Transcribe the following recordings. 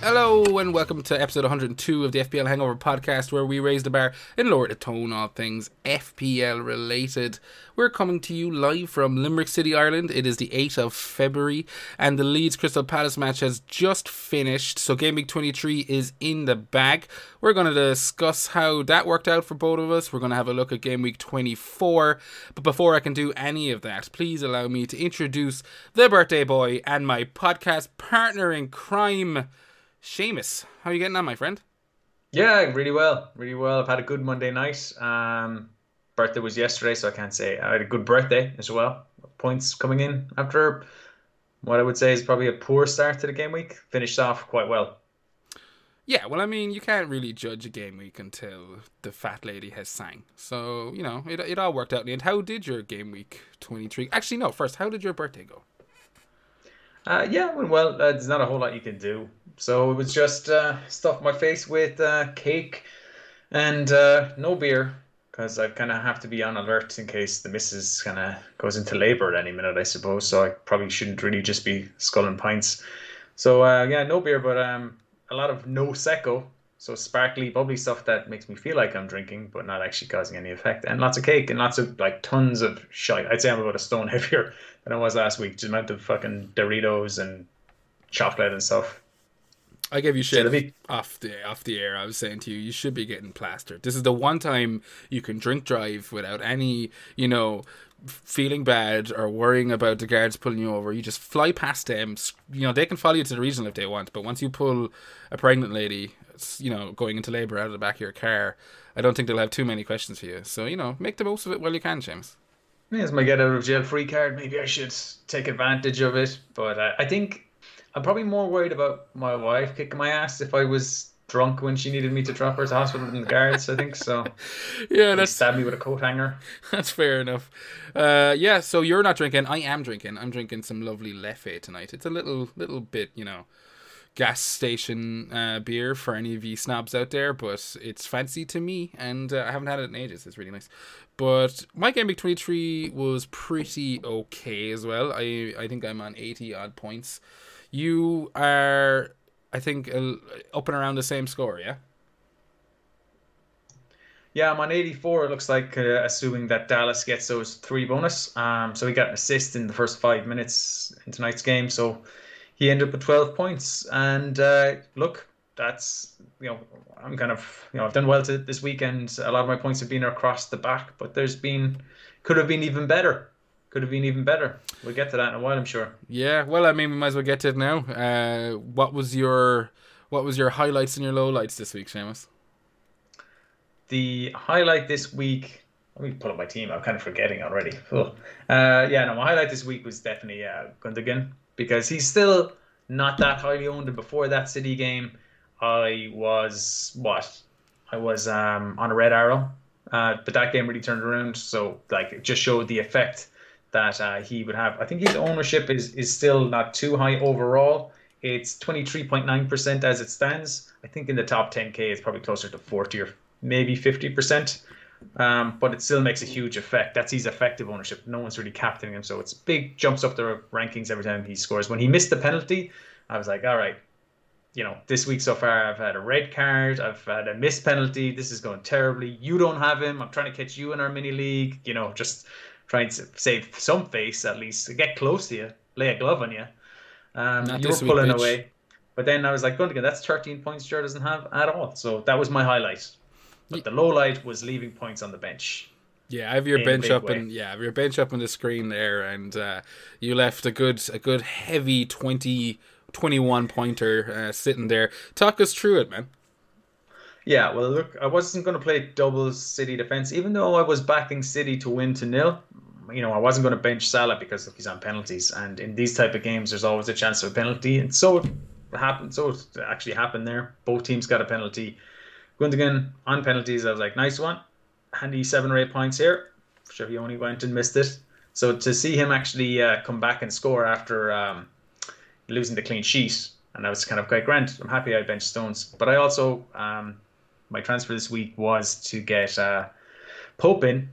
Hello and welcome to episode 102 of the FPL Hangover podcast, where we raise the bar and lower the tone on things FPL related. We're coming to you live from Limerick City, Ireland. It is the 8th of February and the Leeds Crystal Palace match has just finished, so Game Week 23 is in the bag. We're going to discuss how that worked out for both of us. We're going to have a look at Game Week 24, but before I can do any of that, please allow me to introduce the birthday boy and my podcast partner in crime, Seamus. How are you getting on, my friend? Yeah, really well. I've had a good Monday night. Birthday was yesterday, so I can't say. I had a good birthday as well. Points coming in after what I would say is probably a poor start to the game week. Finished off quite well. Yeah, well, I mean, you can't really judge a game week until the fat lady has sang. So, you know, it all worked out in the end. How did your game week 23... Actually, no, first, how did your birthday go? Yeah, well, there's not a whole lot you can do. So it was just stuff my face with cake and no beer, because I kind of have to be on alert in case the missus kind of goes into labor at any minute, I suppose. So I probably shouldn't really just be sculling pints. So yeah, no beer, but a lot of no secco. So sparkly, bubbly stuff that makes me feel like I'm drinking, but not actually causing any effect. And lots of cake and lots of like tons of shite. I'd say I'm about a stone heavier than I was last week. Just amount of fucking Doritos and chocolate and stuff. I gave you shit off the air. I was saying to you, you should be getting plastered. This is the one time you can drink drive without any, you know, feeling bad or worrying about the guards pulling you over. You just fly past them. You know, they can follow you to the regional if they want, but once you pull a pregnant lady, you know, going into labour out of the back of your car, I don't think they'll have too many questions for you. So, you know, make the most of it while you can, James. Yeah, it's my get out of jail free card. Maybe I should take advantage of it. But I think I'm probably more worried about my wife kicking my ass if I was drunk when she needed me to drop her to hospital in the guards, I think. So yeah, that's stabbed me with a coat hanger. That's fair enough. Yeah, so you're not drinking. I am drinking. I'm drinking some lovely Leffe tonight. It's a little bit, you know, gas station beer for any of you snobs out there, but it's fancy to me, and I haven't had it in ages. It's really nice. But my Game Week 23 was pretty okay as well. I think I'm on 80 odd points. You are, I think, up and around the same score, yeah? Yeah, I'm on 84, it looks like, assuming that Dallas gets those three bonus. So he got an assist in the first 5 minutes in tonight's game, so he ended up with 12 points. And look, that's, you know, I'm kind of, you know, I've done well to this weekend. A lot of my points have been across the back, but could have been even better. We'll get to that in a while, I'm sure. Yeah, well, I mean, we might as well get to it now. What was your highlights and your lowlights this week, Seamus? The highlight this week... Let me pull up my team. I'm kind of forgetting already. Cool. My highlight this week was definitely Gundogan, because he's still not that highly owned. And before that City game, I was on a red arrow. But that game really turned around. So, like, it just showed the effect that he would have. I think his ownership is still not too high overall. It's 23.9% as it stands. I think in the top 10K, it's probably closer to 40 or maybe 50%. But it still makes a huge effect. That's his effective ownership. No one's really captaining him. So it's big jumps up the rankings every time he scores. When he missed the penalty, I was like, all right, you know, this week so far, I've had a red card. I've had a missed penalty. This is going terribly. You don't have him. I'm trying to catch you in our mini league. You know, just trying to save some face, at least. Get close to you. Lay a glove on you. You were pulling away. But then I was like, Gundogan, that's 13 points Joe doesn't have at all. So that was my highlight. But the low light was leaving points on the bench. Yeah, I have your bench up, and yeah, I have your bench up on the screen there, and you left a good heavy 21 pointer sitting there. Talk us through it, man. Yeah, well, look, I wasn't going to play double City defense, even though I was backing City to win 2-0. You know, I wasn't going to bench Salah because look, he's on penalties, and in these type of games, there's always a chance of a penalty, and so it happened. So it actually happened there. Both teams got a penalty. Gundogan on penalties, I was like, nice one. Handy 7 or 8 points here. Sure, he only went and missed it. So to see him actually come back and score after losing the clean sheet, and that was kind of quite grand. I'm happy I benched Stones. But I also, my transfer this week was to get Pope in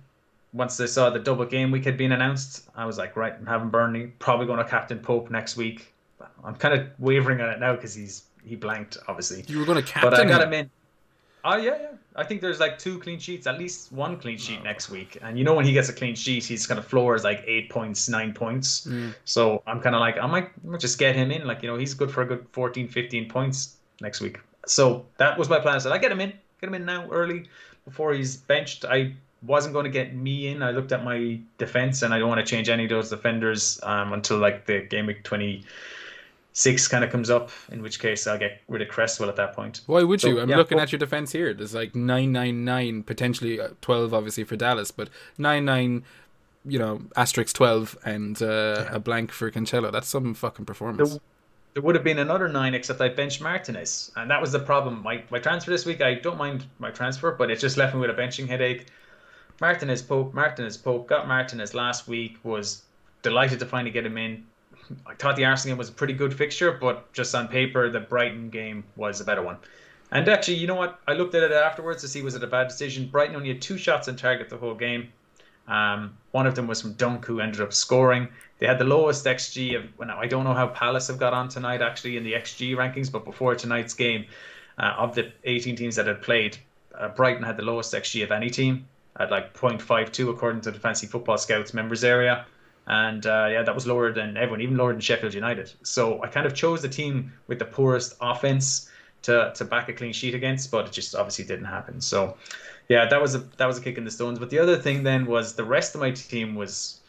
once they saw the double game week had been announced, I was like, right, I'm having Burnley, probably going to captain Pope next week. I'm kind of wavering on it now because he blanked, obviously. You were going to captain him? But I got him in. Oh, yeah, yeah. I think there's like two clean sheets, at least one clean sheet next week. And you know when he gets a clean sheet, he's kind of floors like 8 points, 9 points. So I'm kind of like, I might just get him in. Like, you know, he's good for a good 14, 15 points next week. So that was my plan. I said, I get him in now early before he's benched. I wasn't going to get me in. I looked at my defense and I don't want to change any of those defenders until like the game week 26 kind of comes up, in which case I'll get rid of Cresswell at that point. Why would you? I'm looking at your defense here. There's like 999, potentially 12 obviously for Dallas, but 99, you know, asterisk 12 and a blank for Cancelo. That's some fucking performance. There would have been another 9 except I benched Martinez, and that was the problem. My transfer this week, I don't mind my transfer, but it just left me with a benching headache. Martinez Pope, got Martinez last week, was delighted to finally get him in. I thought the Arsenal game was a pretty good fixture, but just on paper, the Brighton game was a better one. And actually, you know what? I looked at it afterwards to see was it a bad decision. Brighton only had 2 shots on target the whole game. One of them was from Dunk, who ended up scoring. They had the lowest XG of. Well, I don't know how Palace have got on tonight, actually, in the XG rankings, but before tonight's game, of the 18 teams that had played, Brighton had the lowest XG of any team at like 0.52, according to the Fantasy Football Scouts members area. And that was lower than everyone, even lower than Sheffield United. So I kind of chose the team with the poorest offense to back a clean sheet against, but it just obviously didn't happen. So yeah, that was a kick in the stones. But the other thing then was the rest of my team was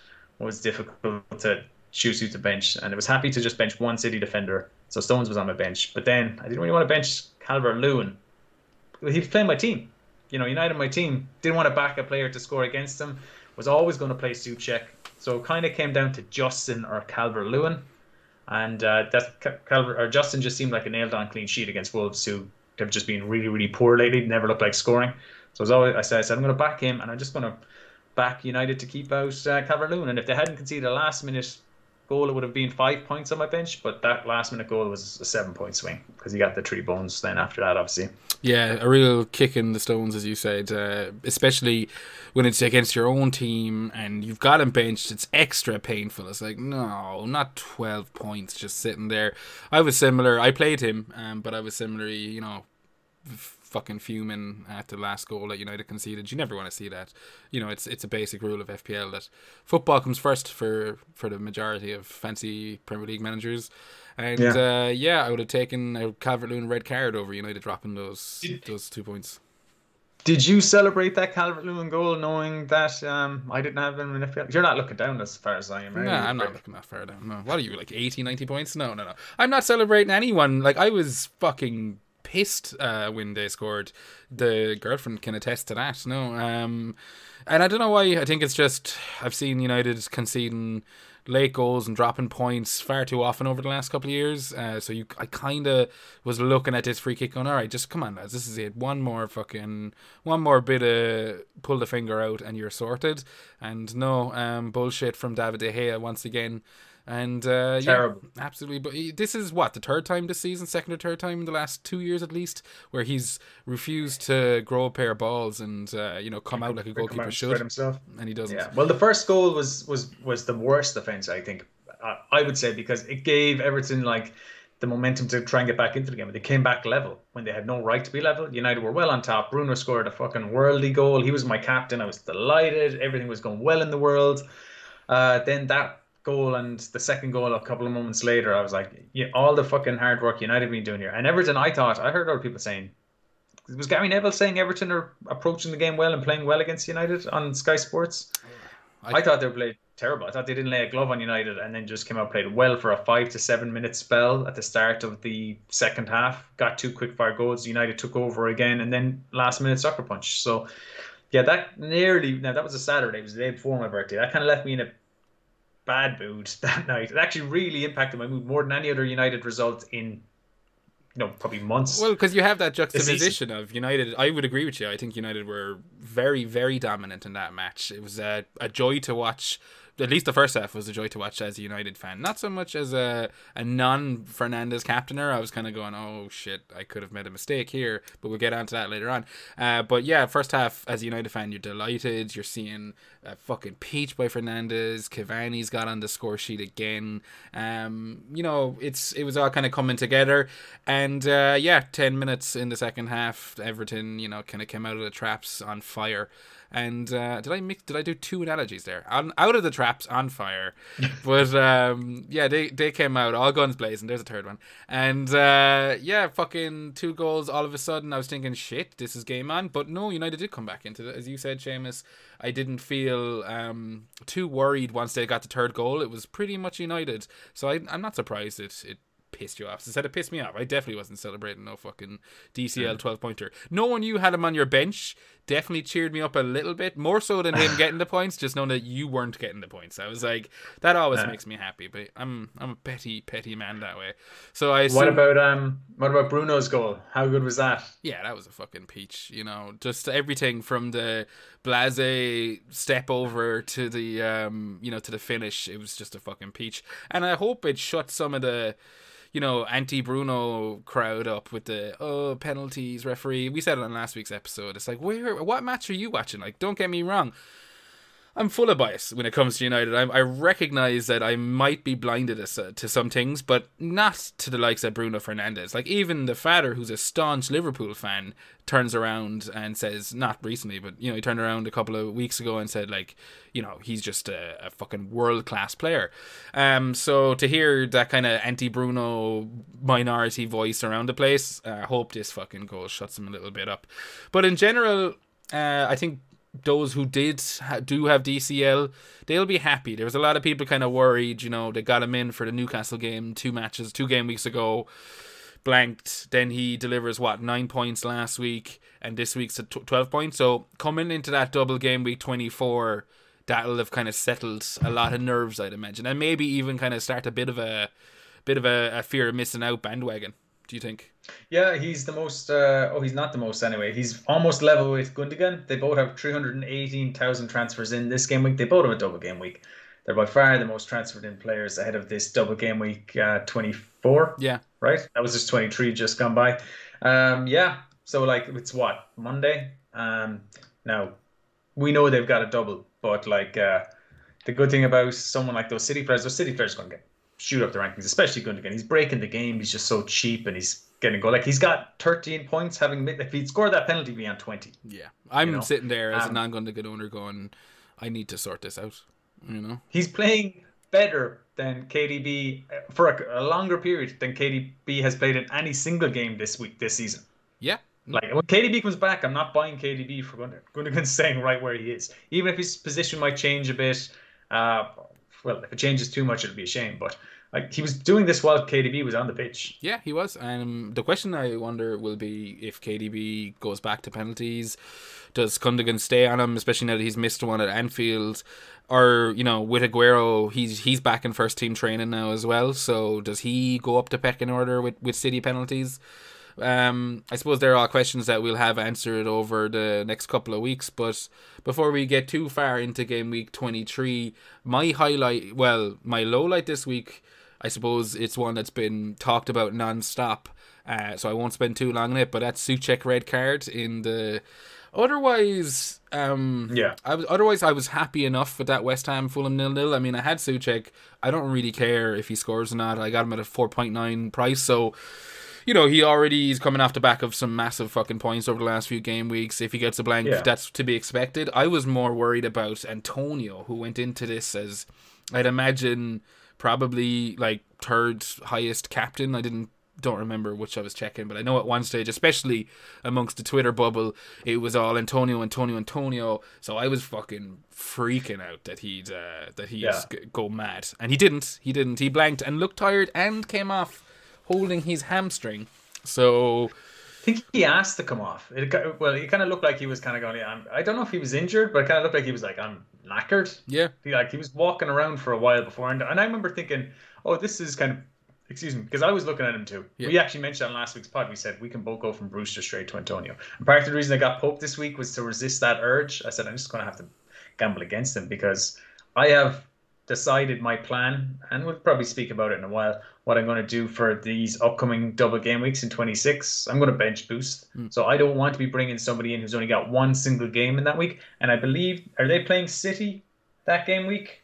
difficult to choose who to bench, and I was happy to just bench one City defender. So Stones was on my bench, but then I didn't really want to bench Calvert-Lewin. He was playing my team, you know, United my team. Didn't want to back a player to score against him. Was always going to play Soucek. So it kind of came down to Justin or Calvert-Lewin, and Justin just seemed like a nailed-on clean sheet against Wolves, who have just been really, really poor lately. Never looked like scoring. So as always, I said I'm going to back him, and I'm just going to back United to keep out Calvert-Lewin. And if they hadn't conceded a last-minute goal, it would have been 5 points on my bench, but that last-minute goal was a 7-point swing because he got the 3 bones then after that, obviously. Yeah, a real kick in the stones, as you said, especially when it's against your own team and you've got him benched. It's extra painful. It's like, no, not 12 points just sitting there. I was similar. I played him, but I was similarly, you know, fucking fuming at the last goal that United conceded. You never want to see that. You know, it's a basic rule of FPL that football comes first for the majority of fancy Premier League managers. And I would have taken a Calvert-Lewin red card over United dropping those 2 points. Did you celebrate that Calvert-Lewin goal, knowing that I didn't have him in FPL? You're not looking down as far as I am. Right? No, I'm not looking that far down. No. What are you, like 80, 90 points? No. I'm not celebrating anyone. Like, I was fucking pissed when they scored. The girlfriend can attest to that. And I don't know why. I think it's just I've seen United conceding late goals and dropping points far too often over the last couple of years, so I kind of was looking at this free kick going, alright, just come on lads, this is it, one more bit of pull the finger out and you're sorted. And no, bullshit from David De Gea once again. And terrible. Yeah, absolutely. But this is what, the third time this season, second or third time in the last 2 years at least, where he's refused to grow a pair of balls and come out like a goalkeeper should. Himself. And he doesn't. Yeah. Well, the first goal was the worst defense, I think. I would say, because it gave Everton like the momentum to try and get back into the game. But they came back level when they had no right to be level. United were well on top. Bruno scored a fucking worldly goal. He was my captain. I was delighted. Everything was going well in the world. Then that goal and the second goal a couple of moments later, I was like, all the fucking hard work United been doing here. And Everton, I heard other people saying, was Gary Neville saying Everton are approaching the game well and playing well against United on Sky Sports? I thought they played terrible. I thought they didn't lay a glove on United, and then just came out and played well for a 5 to 7 minute spell at the start of the second half. Got 2 quick fire goals. United took over again, and then last minute sucker punch. So yeah, that was a Saturday. It was the day before my birthday. That kind of left me in a bad mood that night. It actually really impacted my mood more than any other United result in, probably months. Well, because you have that juxtaposition of United. I would agree with you. I think United were very, very dominant in that match. It was a joy to watch at least the first half was a joy to watch as a United fan. Not so much as a non-Fernandes captainer. I was kind of going, oh shit, I could have made a mistake here, but we'll get on to that later on. But yeah, first half as a United fan, you're delighted. You're seeing a fucking peach by Fernandes. Cavani's got on the score sheet again. You know, it was all kind of coming together. And yeah, 10 minutes in the second half, Everton, you know, kind of came out of the traps on fire. And did I do two analogies there? Out of the traps, on fire. But yeah, they came out all guns blazing. There's a third one. And yeah, fucking two goals all of a sudden. I was thinking, shit, this is game on. But no, United did come back into it. As you said, Seamus, I didn't feel too worried once they got the third goal. It was pretty much United. So I'm not surprised it pissed you off. So instead of pissed me off, I definitely wasn't celebrating no fucking DCL 12-pointer. Knowing you had him on your bench definitely cheered me up a little bit, more so than him getting the points, just knowing that you weren't getting the points. I was like, that always makes me happy, but I'm a petty man that way. So I assume... What about Bruno's goal? How good was that? Yeah, that was a fucking peach, you know, just everything from the blasé step over to the you know, to the finish. It was just a fucking peach. And I hope it shut some of the, you know, anti-Bruno crowd up with the, oh, penalties, referee. We said it on last week's episode. It's like, what match are you watching? Like, don't get me wrong, I'm full of bias when it comes to United. I recognise that I might be blinded to some things, but not to the likes of Bruno Fernandes. Like, even the father, who's a staunch Liverpool fan, turns around and says, not recently, but, you know, he turned around a couple of weeks ago and said, like, you know, he's just a fucking world-class player. So to hear that kind of anti-Bruno minority voice around the place, I hope this fucking goal shuts him a little bit up. But in general, I think those who do have DCL, they'll be happy. There was a lot of people kind of worried, you know, they got him in for the Newcastle game, two game weeks ago, blanked. Then he delivers, 9 points last week, and this week's at 12 points. So coming into that double game week 24, that'll have kind of settled a lot of nerves, I'd imagine, and maybe even kind of start a bit of a fear of missing out bandwagon. Do you think? Yeah, he's the most, he's not the most anyway. He's almost level with Gundogan. They both have 318,000 transfers in this game week. They both have a double game week. They're by far the most transferred in players ahead of this double game week 24. Yeah. Right? That was just 23 just gone by. Yeah. So, like, it's what? Monday? Now, we know they've got a double, but, like, the good thing about someone like those City players are going to get shoot up the rankings, especially Gundogan. He's breaking the game. He's just so cheap, and he's getting a goal. Like, he's got 13 points. If he'd scored that penalty, he'd be on 20. Yeah, I'm sitting there as a non-Gundogan owner going, I need to sort this out. You know, he's playing better than KDB for a longer period than KDB has played in any single game this season. Yeah. Like, when KDB comes back, I'm not buying KDB for Gundogan. Gundogan's staying right where he is, even if his position might change a bit. Well, if it changes too much, it'll be a shame. But like, he was doing this while KDB was on the pitch. Yeah, he was. And the question I wonder will be, if KDB goes back to penalties, does Gundogan stay on him, especially now that he's missed one at Anfield? Or, you know, with Aguero, he's back in first team training now as well. So does he go up to pecking order with City penalties? I suppose there are questions that we'll have answered over the next couple of weeks, but before we get too far into game week 23, my low light this week, I suppose it's one that's been talked about non-stop, so I won't spend too long on it, but that's Soucek red card in the... Otherwise, I was happy enough with that West Ham Fulham 0-0. I mean, I had Soucek. I don't really care if he scores or not. I got him at a 4.9 price, so... You know, he's coming off the back of some massive fucking points over the last few game weeks. If he gets a blank, that's to be expected. I was more worried about Antonio, who went into this as, I'd imagine, probably like third highest captain. Don't remember which I was checking, but I know at one stage, especially amongst the Twitter bubble, it was all Antonio. So I was fucking freaking out that he'd go mad, and he didn't. He blanked and looked tired and came off holding his hamstring. So I think he asked to come off. It kind of looked like he was kind of going, I don't know if he was injured, but it kind of looked like he was like, I'm knackered. Yeah. He was walking around for a while before. And I remember thinking, oh, this is kind of, excuse me, because I was looking at him too. Yeah. We actually mentioned on last week's pod, we said we can both go from Brewster straight to Antonio. And part of the reason I got Pope this week was to resist that urge. I said, I'm just going to have to gamble against him because I have decided my plan, and we'll probably speak about it in a while, what I'm going to do for these upcoming double game weeks in 26. I'm going to bench boost. So I don't want to be bringing somebody in who's only got one single game in that week. And I believe, are they playing City that game week?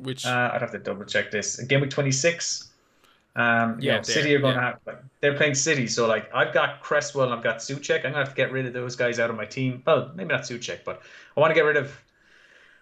Which I'd have to double check this. Game week 26. Yeah, you know, City are going to have, like, they're playing City, so like I've got Cresswell and I've got Soucek. I'm going to have to get rid of those guys out of my team. Well, maybe not Soucek, but I want to get rid of,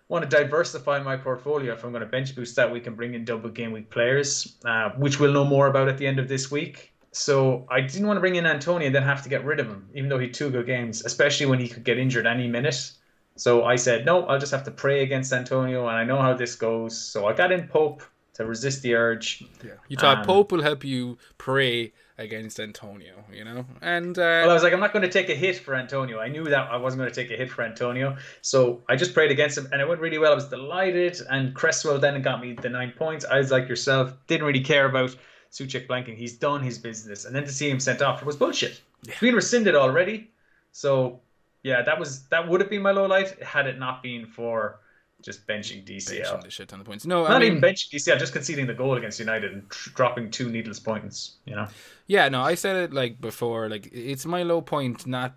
want to diversify my portfolio if I'm going to bench boost that week and bring in double game week players, which we'll know more about at the end of this week. So I didn't want to bring in Antonio and then have to get rid of him, even though he had two good games, especially when he could get injured any minute. So I said, no, I'll just have to pray against Antonio, and I know how this goes. So I got in Pope to resist the urge. Yeah, you thought Pope will help you pray against Antonio, you know? And well, I was like, I'm not going to take a hit for Antonio. I knew that I wasn't going to take a hit for Antonio. So I just prayed against him, and it went really well. I was delighted, and Cresswell then got me the 9 points. I was like yourself, didn't really care about Soucek blanking. He's done his business. And then to see him sent off, it was bullshit. Yeah. He'd rescinded already. So, yeah, that would have been my low light had it not been for just benching DCL. Benching the shit ton of points. No, not even benching DCL, just conceding the goal against United and dropping two needless points, you know? Yeah, no, I said it like before, like it's my low point, not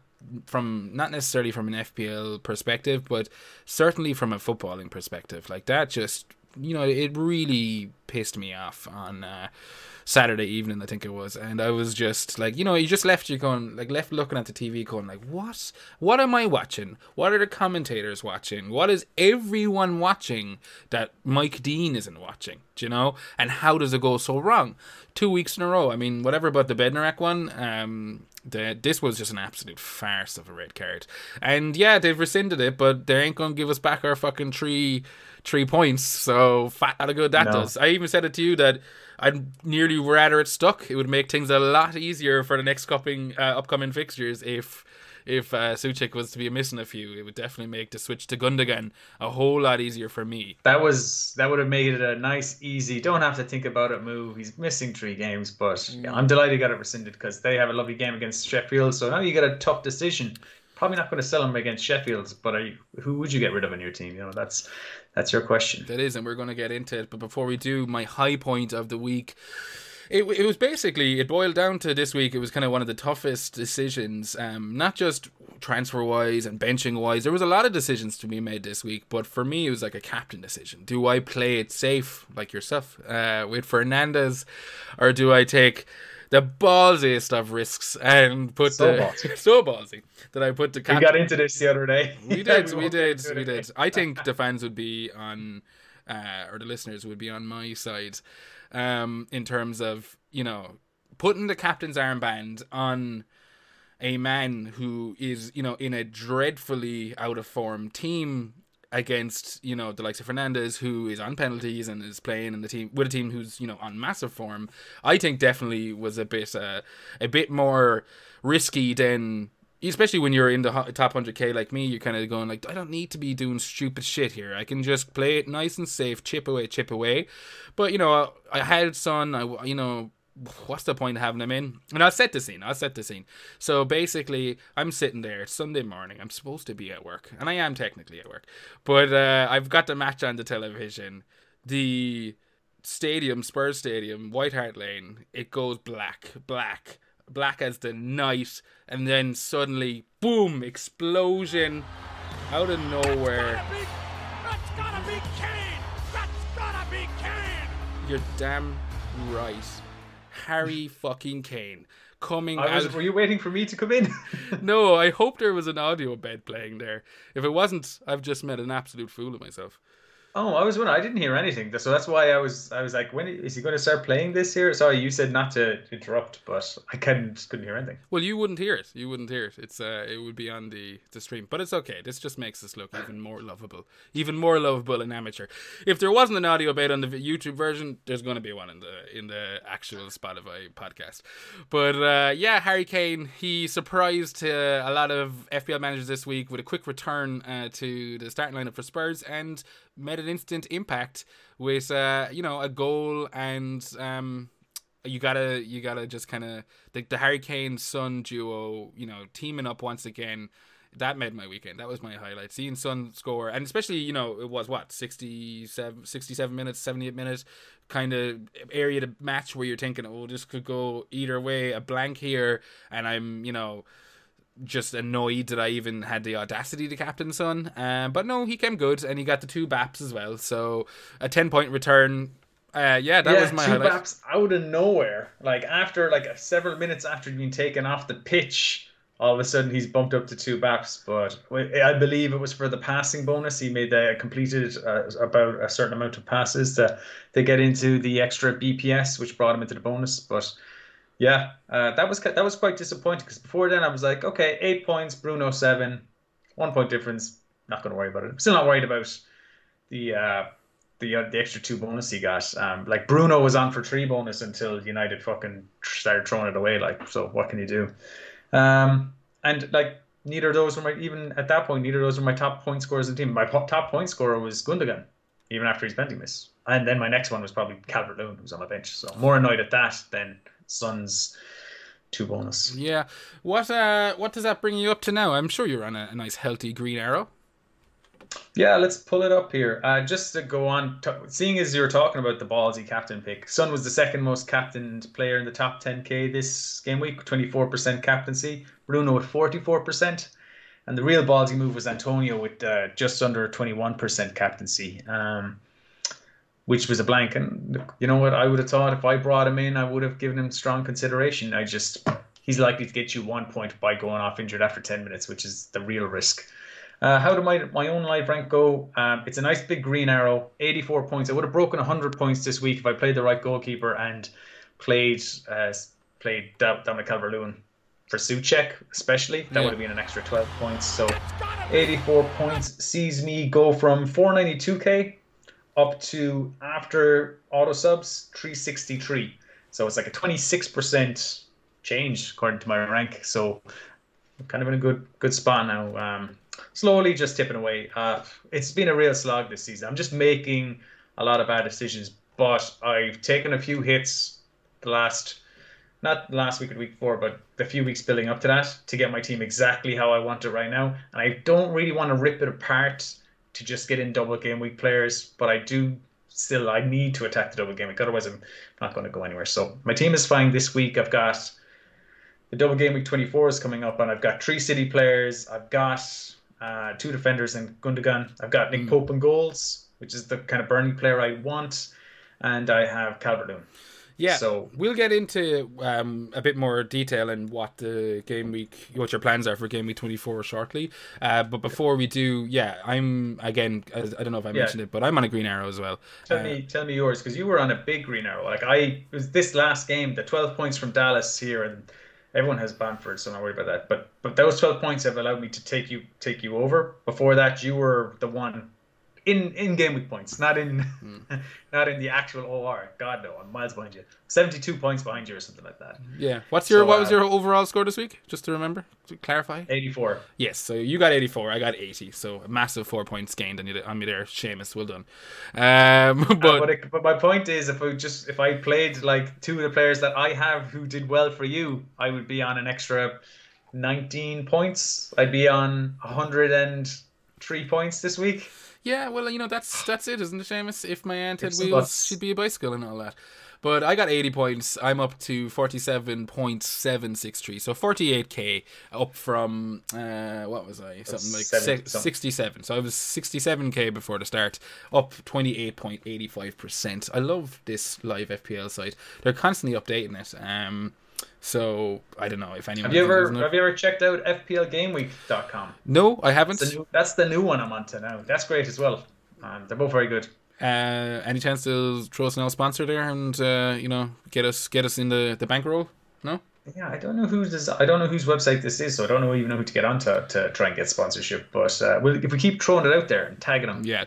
necessarily from an FPL perspective, but certainly from a footballing perspective. Like that just, you know, it really pissed me off on Saturday evening, I think it was. And I was just like, you know, you just left looking at the TV going like, what am I watching? What are the commentators watching? What is everyone watching that Mike Dean isn't watching? Do you know? And how does it go so wrong 2 weeks in a row? I mean, whatever about the Bednarak one, this was just an absolute farce of a red card. And yeah, they've rescinded it, but they ain't gonna give us back our fucking three points. So fat out of good that does. I even said it to you that I'd nearly rather it stuck. It would make things a lot easier for the next upcoming fixtures if Soucek was to be missing a few. It would definitely make the switch to Gundogan a whole lot easier for me. That would have made it a nice, easy, don't have to think about it move. He's missing three games, but yeah, I'm delighted he got it rescinded because they have a lovely game against Sheffield. So now you get a tough decision. Probably not going to sell him against Sheffield, but who would you get rid of on your team? You know, that's your question. That is, and we're going to get into it. But before we do, my high point of the week, it was basically, it boiled down to this week, it was kind of one of the toughest decisions, not just transfer-wise and benching-wise. There was a lot of decisions to be made this week, but for me, it was like a captain decision. Do I play it safe, like yourself, with Fernandes, or do I take the ballsiest of risks and put so ballsy that I put the captain. We got into this the other day. We did. I think the fans would be on, or the listeners would be on my side, in terms of, you know, putting the captain's armband on a man who is, you know, in a dreadfully out of form team against, you know, the likes of Fernandes, who is on penalties and is playing in the team with a team who's, you know, on massive form. I think definitely was a bit more risky than, especially when you're in the top 100k like me, you're kind of going like, I don't need to be doing stupid shit here. I can just play it nice and safe, chip away. But, you know, I had Son, you know, what's the point of having him in? And I'll set the scene. So basically, I'm sitting there. It's Sunday morning. I'm supposed to be at work. And I am technically at work. But I've got the match on the television. The stadium, Spurs Stadium, White Hart Lane, it goes black as the night. And then suddenly, boom, explosion out of nowhere. That's gotta be Kane! You're damn right. Harry fucking Kane coming out. Were you waiting for me to come in? No, I hope there was an audio bed playing there. If it wasn't, I've just made an absolute fool of myself. Oh, I was wondering. I didn't hear anything, so that's why I was like, when is he going to start playing this here? Sorry, you said not to interrupt, but I couldn't hear anything. Well, you wouldn't hear it. It's it would be on the stream, but it's okay. This just makes us look even more lovable and amateur. If there wasn't an audio bait on the YouTube version, there's going to be one in the actual Spotify podcast. But yeah, Harry Kane, he surprised a lot of FPL managers this week with a quick return to the starting lineup for Spurs and made an instant impact with you know, a goal, and you gotta just kind of the Harry Kane Son duo, you know, teaming up once again that made my weekend. That was my highlight. Seeing Son score, and especially, you know, it was what, 67 minutes, 78 minutes kind of area to match where you're thinking, oh, this could go either way, a blank here, and I'm, you know, just annoyed that I even had the audacity to captain Son. But no, he came good, and he got the two baps as well. So a 10-point return. That was my highlight. Two baps out of nowhere. Like, after, like, several minutes after being taken off the pitch, all of a sudden he's bumped up to two baps. But I believe it was for the passing bonus. He made completed about a certain amount of passes to get into the extra BPS, which brought him into the bonus. But yeah, that was quite disappointing, because before then I was like, okay, 8 points, Bruno 7, 1 point difference. Not going to worry about it. I'm still not worried about the extra two bonus he got. Like, Bruno was on for three bonus until United fucking started throwing it away. Like, so what can you do? And like, neither of those were my top point scorers in the team. My top point scorer was Gundogan, even after his penalty miss. And then my next one was probably Calvert-Lewin, who's on my bench. So more annoyed at that than Son's two bonus. Yeah. What does that bring you up to now? I'm sure you're on a nice healthy green arrow. Yeah, let's pull it up here. Just to go on, seeing as you're talking about the ballsy captain pick, Son was the second most captained player in the top 10k this game week, 24% captaincy. Bruno with 44%. And the real ballsy move was Antonio with just under 21% captaincy, which was a blank. And you know what? I would have thought if I brought him in, I would have given him strong consideration. He's likely to get you 1 point by going off injured after 10 minutes, which is the real risk. How did my own live rank go? It's a nice big green arrow, 84 points. I would have broken 100 points this week if I played the right goalkeeper and played Dominic Calvert-Lewin for Soucek, especially. That would have been an extra 12 points. So 84 points sees me go from 492k up to, after auto subs, 363. So it's like a 26% change according to my rank. So I'm kind of in a good spot now. Slowly just tipping away. It's been a real slog this season. I'm just making a lot of bad decisions, but I've taken a few hits not last week or the week before, but the few weeks building up to that, to get my team exactly how I want it right now. And I don't really want to rip it apart to just get in double game week players, but I need to attack the double game week, otherwise I'm not going to go anywhere. So my team is fine this week. I've got the double game week 24 is coming up, and I've got three City players. I've got two defenders and Gundogan. I've got Nick Pope in goals, which is the kind of Burnley player I want, and I have Calvert-Lewin. Yeah, so we'll get into a bit more detail in what your plans are for game week 24 shortly. But before we do, I mentioned it, but I'm on a green arrow as well. Tell me yours, because you were on a big green arrow. Like, it was this last game, the 12 points from Dallas here, and everyone has Bamford, so I'm not worried about that. But those 12 points have allowed me to take you over. Before that, you were the one in game week points, not in the actual OR. God no, I'm miles behind you. 72 points behind you or something like that. Yeah. What was your overall score this week? Just to remember, to clarify. 84. Yes. So you got 84. I got 80. So a massive 4 points gained on me there, Seamus. Well done. But my point is, if I played like two of the players that I have who did well for you, I would be on an extra 19 points. I'd be on 103 points this week. Yeah, well, you know, that's it, isn't it, Seamus? If my aunt had wheels, she'd be a bicycle and all that. But I got 80 points. I'm up to 47.763. So 48k up from, what was I? Something like 67. So I was 67k before the start, up 28.85%. I love this live FPL site. They're constantly updating it. So I don't know if anyone have you ever checked out FPLGameweek.com? No, I haven't. That's the new one I'm on to now. That's great as well. They're both very good. Any chance to throw us an sponsor there and get us in the bankroll? No. Yeah, I don't know whose website this is, so I don't know even who to get on to try and get sponsorship. But if we keep throwing it out there and tagging them, maybe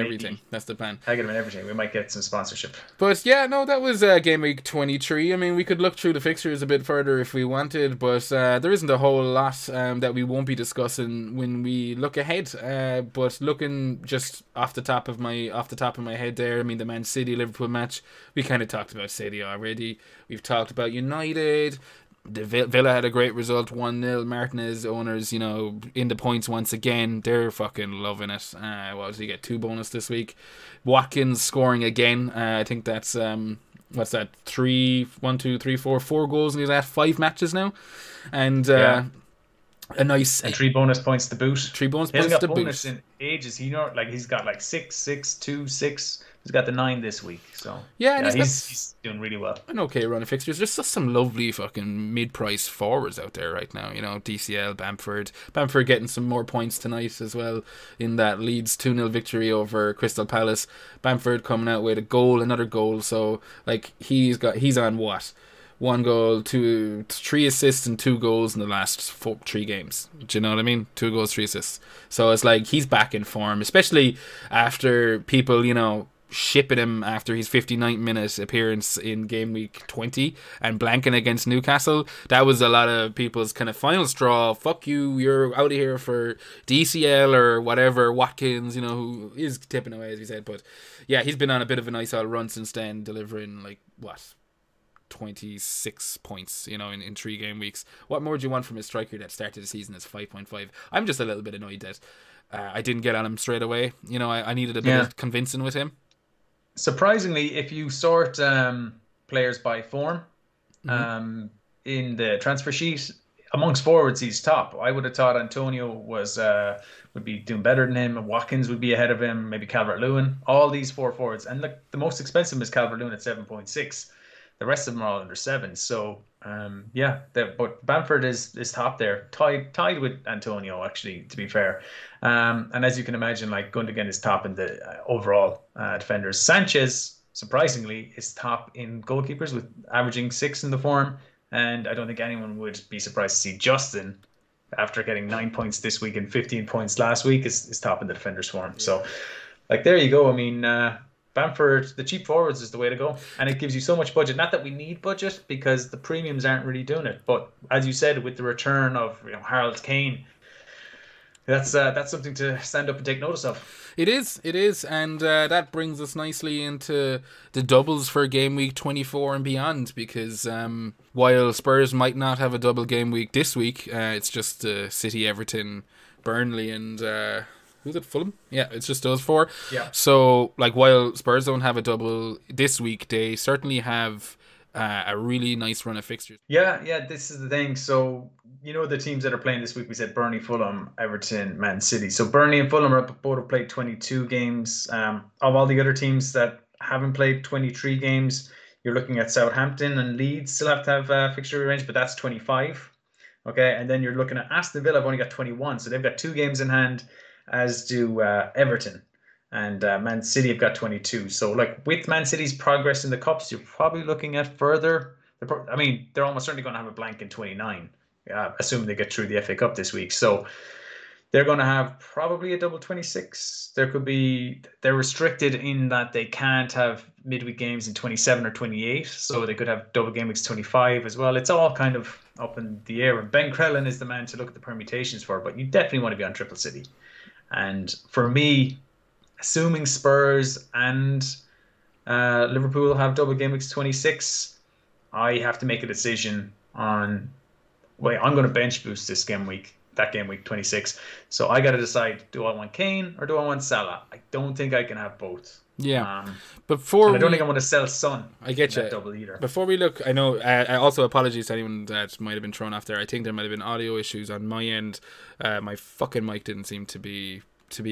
everything. That's the plan. Tagging them in everything, we might get some sponsorship. But yeah, no, that was game week 23. I mean, we could look through the fixtures a bit further if we wanted, but there isn't a whole lot that we won't be discussing when we look ahead. But looking just off the top of my head there, I mean, the Man City Liverpool match. We kind of talked about City already. We've talked about United. Villa had a great result, 1-0. Martinez owners, you know, in the points once again. They're fucking loving it. What did he get? 2 bonus this week. Watkins scoring again. I think that's, what's that? 4 goals in his last 5 matches now. And, a nice and 3 bonus points to boot. 3 bonus points to boot. He hasn't got bonus in ages. He not like he's got like 6, 6, 2, 6. He's got the 9 this week, so yeah, he's doing really well. An okay run of fixtures. There's just some lovely fucking mid-price forwards out there right now. You know, DCL, Bamford getting some more points tonight as well in that Leeds 2-0 victory over Crystal Palace. Bamford coming out with a goal, another goal. So like he's on what? 1 goal, 3 assists and 2 goals in the last 3 games. Do you know what I mean? 2 goals, 3 assists. So it's like he's back in form, especially after people, you know, shipping him after his 59-minute appearance in game week 20 and blanking against Newcastle. That was a lot of people's kind of final straw. Fuck you, you're out of here for DCL or whatever, Watkins, you know, who is tipping away, as we said. But yeah, he's been on a bit of a nice old run since then, delivering like, what, 26 points, you know, in 3 game weeks. What more do you want from a striker that started the season as 5.5? I'm just a little bit annoyed that I didn't get on him straight away. You know, I needed a bit of convincing with him. Surprisingly, if you sort players by form in the transfer sheet, amongst forwards, he's top. I would have thought Antonio was would be doing better than him. Watkins would be ahead of him. Maybe Calvert-Lewin. All these 4 forwards. And the most expensive is Calvert-Lewin at 7.6. The rest of them are all under 7. So, but Bamford is top there. Tied with Antonio, actually, to be fair. And as you can imagine, like Gundogan is top in the overall defenders. Sanchez, surprisingly, is top in goalkeepers with averaging 6 in the form. And I don't think anyone would be surprised to see Justin, after getting 9 points this week and 15 points last week, is top in the defenders form. So, like, there you go. I mean... Bamford, the cheap forwards is the way to go, and it gives you so much budget. Not that we need budget, because the premiums aren't really doing it, but as you said, with the return of, you know, Harry Kane, that's something to stand up and take notice of. It is, and that brings us nicely into the doubles for game week 24 and beyond, because while Spurs might not have a double game week this week, it's just City, Everton, Burnley and... who's it? Fulham? Yeah, it's just those 4. Yeah. So, like, while Spurs don't have a double this week, they certainly have a really nice run of fixtures. Yeah, this is the thing. So, you know, the teams that are playing this week, we said Burnley, Fulham, Everton, Man City. So, Burnley and Fulham both have played 22 games. Of all the other teams that haven't played 23 games, you're looking at Southampton and Leeds still have to have fixture rearranged, but that's 25. Okay, and then you're looking at Aston Villa have only got 21, so they've got 2 games in hand, as do Everton, and Man City have got 22. So, like, with Man City's progress in the Cups, you're probably looking at further. They're almost certainly going to have a blank in 29, assuming they get through the FA Cup this week. So they're going to have probably a double 26. They're restricted in that they can't have midweek games in 27 or 28, so they could have double game weeks 25 as well. It's all kind of up in the air, and Ben Crellin is the man to look at the permutations for, but you definitely want to be on Triple City. And for me, assuming Spurs and Liverpool have double game weeks 26, I have to make a decision on, I'm going to bench boost this game week, that game week 26. So I got to decide, do I want Kane or do I want Salah? I don't think I can have both. Yeah, I don't think I want to sell Son. I get you. Double either. Before we look, I know. Also, apologies to anyone that might have been thrown off there. I think there might have been audio issues on my end. My fucking mic didn't seem to be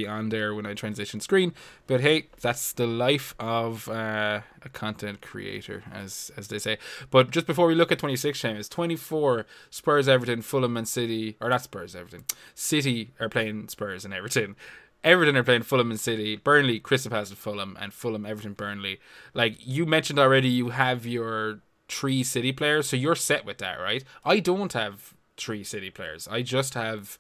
on there when I transitioned screen. But hey, that's the life of a content creator, as they say. But just before we look at 26, Seamus, 24, Spurs, Everton, Fulham, and City, or not Spurs, Everton, City are playing Spurs and Everton. Everton are playing Fulham and City, Burnley, Crystal Palace and Fulham, Everton, Burnley. Like you mentioned already, you have your 3 City players, so you're set with that, right? I don't have 3 City players. I just have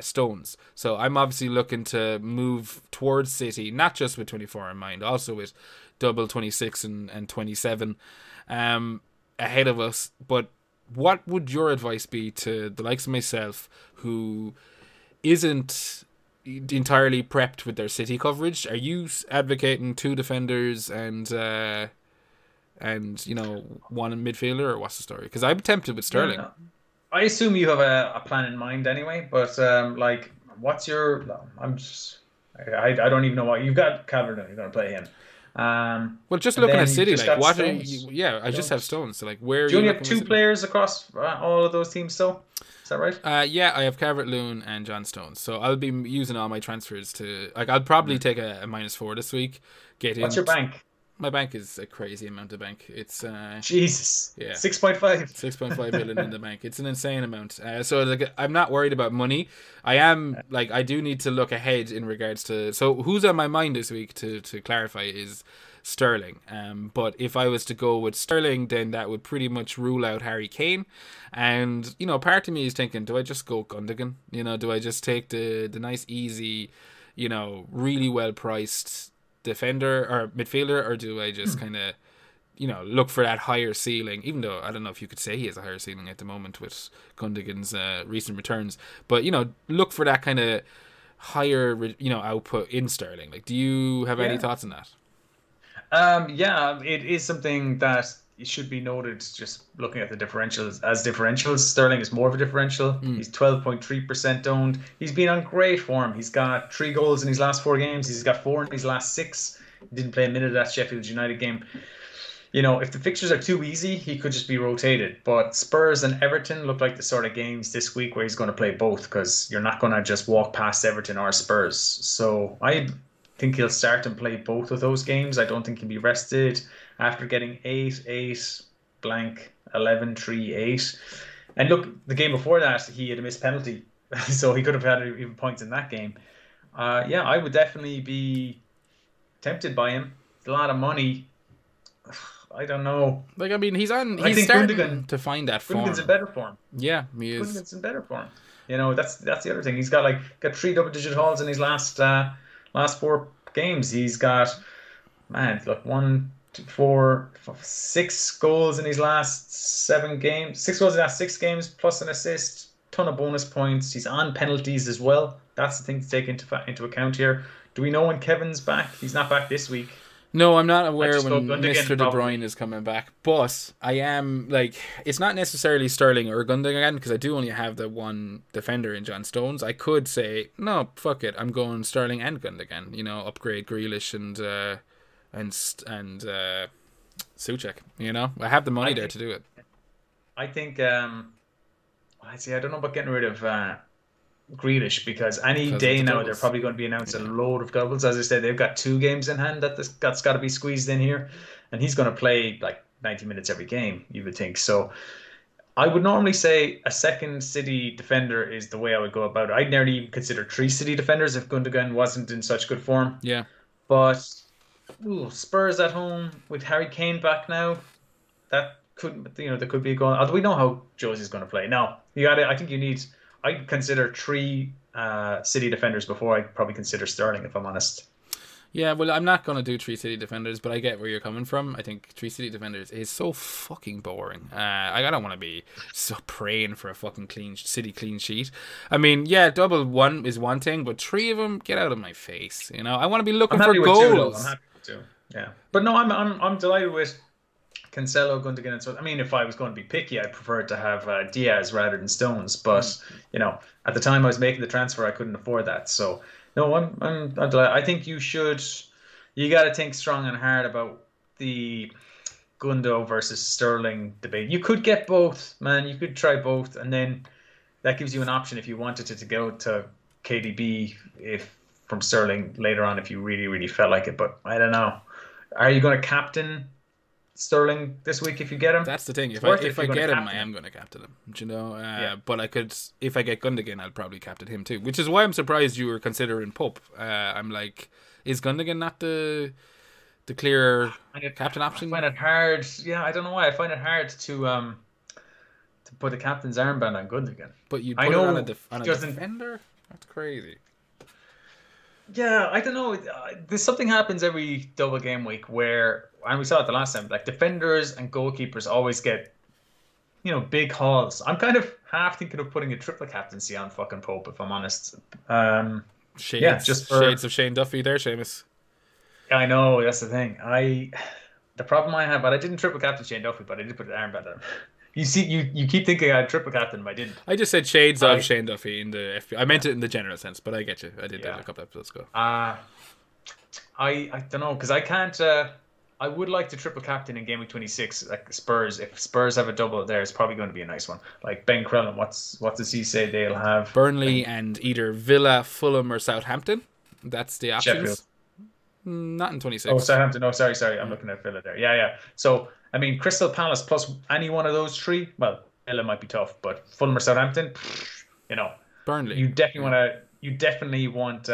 Stones. So I'm obviously looking to move towards City, not just with 24 in mind, also with double 26 and 27 ahead of us. But what would your advice be to the likes of myself who isn't entirely prepped with their City coverage? Are you advocating 2 defenders and and, you know, one midfielder, or what's the story? Because I'm tempted with Sterling. Yeah, I assume you have a plan in mind anyway, but like, what's your? I'm just, I don't even know what you've got. Calvert-Lewin, you're going to play him. Well, just looking at City, like what? I just have Stones. So, like, where? Do you only have two players across all of those teams? So, is that right? Yeah, I have Calvert-Lewin and John Stones. So I'll be using all my transfers to, like, I'll probably take a -4 this week. Get in. What's your bank? My bank is a crazy amount of bank. It's Jesus. Yeah. 6.5 million in the bank. It's an insane amount. So like, I'm not worried about money. I am, like, I do need to look ahead in regards to, so who's on my mind this week to clarify is Sterling. But if I was to go with Sterling, then that would pretty much rule out Harry Kane. And, you know, part of me is thinking, do I just go Gundogan? You know, do I just take the nice, easy, you know, really well priced defender or midfielder, or do I just kind of, you know, look for that higher ceiling, even though I don't know if you could say he has a higher ceiling at the moment with Gundogan's recent returns, but, you know, look for that kind of higher, you know, output in Sterling. Like, do you have any thoughts on that? Yeah, it is something that it should be noted, just looking at the differentials as differentials. Sterling is more of a differential. He's 12.3% owned. He's been on great form. He's got 3 goals in his last 4 games. He's got 4 in his last 6. He didn't play a minute of that Sheffield United game. You know, if the fixtures are too easy, he could just be rotated. But Spurs and Everton look like the sort of games this week where he's going to play both, because you're not going to just walk past Everton or Spurs. So I think he'll start and play both of those games. I don't think he'll be rested after getting 8, blank, 11, 3, 8. And look, the game before that, he had a missed penalty, so he could have had even points in that game. Yeah, I would definitely be tempted by him. It's a lot of money. I don't know. Like, I mean, he's starting to find that form. Gundogan's in better form. Yeah, he is. Gundogan's in better form. You know, that's the other thing. He's got 3 double-digit hauls in his last 4 games. He's got, 6 goals in his last 7 games. 6 goals in his last 6 games, plus an assist. Ton of bonus points. He's on penalties as well. That's the thing to take into account here. Do we know when Kevin's back? He's not back this week. No, I'm not aware when Mr. De Bruyne is coming back. But I am, like, it's not necessarily Sterling or Gundogan, because I do only have the one defender in John Stones. I could say, no, fuck it, I'm going Sterling and Gundogan. You know, upgrade Grealish and Soucek. You know, I have the money there to do it. I think, I don't know about getting rid of Grealish, because any day now they're probably going to be announcing a load of doubles. As I said, they've got 2 games in hand that's got to be squeezed in here, and he's going to play like 90 minutes every game, you would think. So I would normally say a second City defender is the way I would go about it. I'd nearly even consider 3 City defenders if Gundogan wasn't in such good form. Yeah, but Spurs at home with Harry Kane back now, that could, you know, there could be a goal. Although we know how Jose's going to play. No, you got it. I think you need. I'd consider 3 City defenders before I'd probably consider Sterling, if I'm honest. Yeah, well, I'm not going to do 3 City defenders, but I get where you're coming from. I think 3 City defenders is so fucking boring. I don't want to be so praying for a fucking clean sheet. I mean, yeah, double one is one thing, but 3 of them, get out of my face. You know, I want to be looking for goals. I'm happy with 2. Yeah, but no, I'm delighted with Cancelo, Gundogan, and so on. I mean, if I was going to be picky, I'd prefer to have Diaz rather than Stones. But you know, at the time I was making the transfer, I couldn't afford that. So no, I'm delighted. I think you got to think strong and hard about the Gundo versus Sterling debate. You could get both, man. You could try both, and then that gives you an option if you wanted to go to KDB from Sterling later on if you really, really felt like it. But I don't know. Are you going to captain Sterling this week if you get him? That's the thing. If I get him, I am going to captain him. Do you know? Yeah. But I could, if I get Gundogan, I'll probably captain him too. Which is why I'm surprised you were considering Pope. I'm like, is Gundogan not the clear captain option? I find it hard. Yeah, I don't know why. I find it hard to put a captain's armband on Gundogan. But you put it on a defender? That's crazy. Yeah, I don't know. There's something happens every double game week where, and we saw it the last time, like defenders and goalkeepers always get, you know, big hauls. I'm kind of half thinking of putting a triple captaincy on fucking Pope, if I'm honest. Shades of Shane Duffy there, Seamus. I know, that's the thing. I The problem I have, but I didn't triple captain Shane Duffy, but I did put an armband on him. You see, you keep thinking I triple captain, but I didn't. I just said shades of Shane Duffy in the FPL. I meant it in the general sense, but I get you. I did that a couple episodes ago. I don't know, because I can't. I would like to triple captain in game week 26, like Spurs. If Spurs have a double there, it's probably going to be a nice one. Like Ben Crellin, what does he say they'll have? Burnley and either Villa, Fulham or Southampton. That's the options. Sheffield. Not in 26. Oh, Southampton. No, sorry. I'm looking at Villa there. Yeah. So, I mean, Crystal Palace plus any one of those three. Well, Villa might be tough, but Fulham or Southampton, Burnley. You definitely want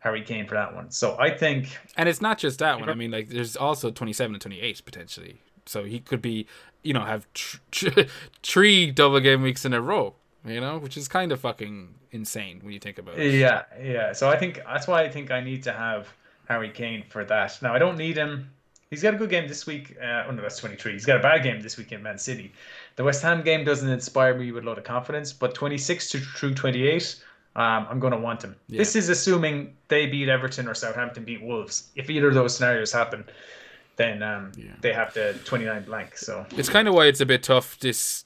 Harry Kane for that one. So I think... And it's not just that one. I mean, like, there's also 27 and 28 potentially. So he could be, have three double game weeks in a row. Which is kind of fucking insane when you think about it. Yeah. So I think that's why I think I need to have Harry Kane for that. Now, I don't need him. He's got a good game this week. That's 23. He's got a bad game this week in Man City. The West Ham game doesn't inspire me with a lot of confidence, but 26 through 28, I'm going to want him. Yeah. This is assuming they beat Everton or Southampton beat Wolves. If either of those scenarios happen, then they have the 29 blank. So it's kind of why it's a bit tough this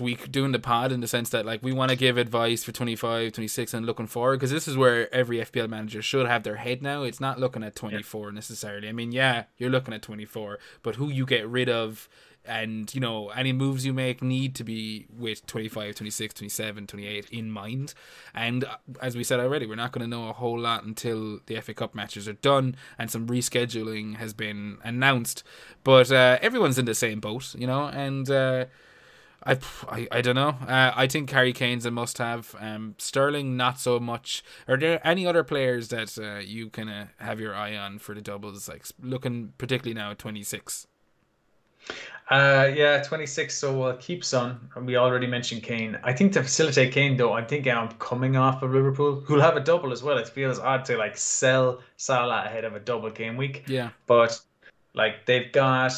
week doing the pod, in the sense that, like, we want to give advice for 25, 26 and looking forward, because this is where every FPL manager should have their head now. It's not looking at 24 necessarily. I mean, you're looking at 24, but who you get rid of and, any moves you make need to be with 25, 26, 27, 28 in mind. And as we said already, we're not going to know a whole lot until the FA Cup matches are done and some rescheduling has been announced. But everyone's in the same boat, and... I don't know. I think Harry Kane's a must-have. Sterling, not so much. Are there any other players that you can have your eye on for the doubles? Like, looking particularly now at 26. 26. So we'll keep Son. We already mentioned Kane. I think to facilitate Kane, though, I think I'm coming off of Liverpool, who'll have a double as well. It feels odd to sell Salah ahead of a double game week. Yeah. But they've got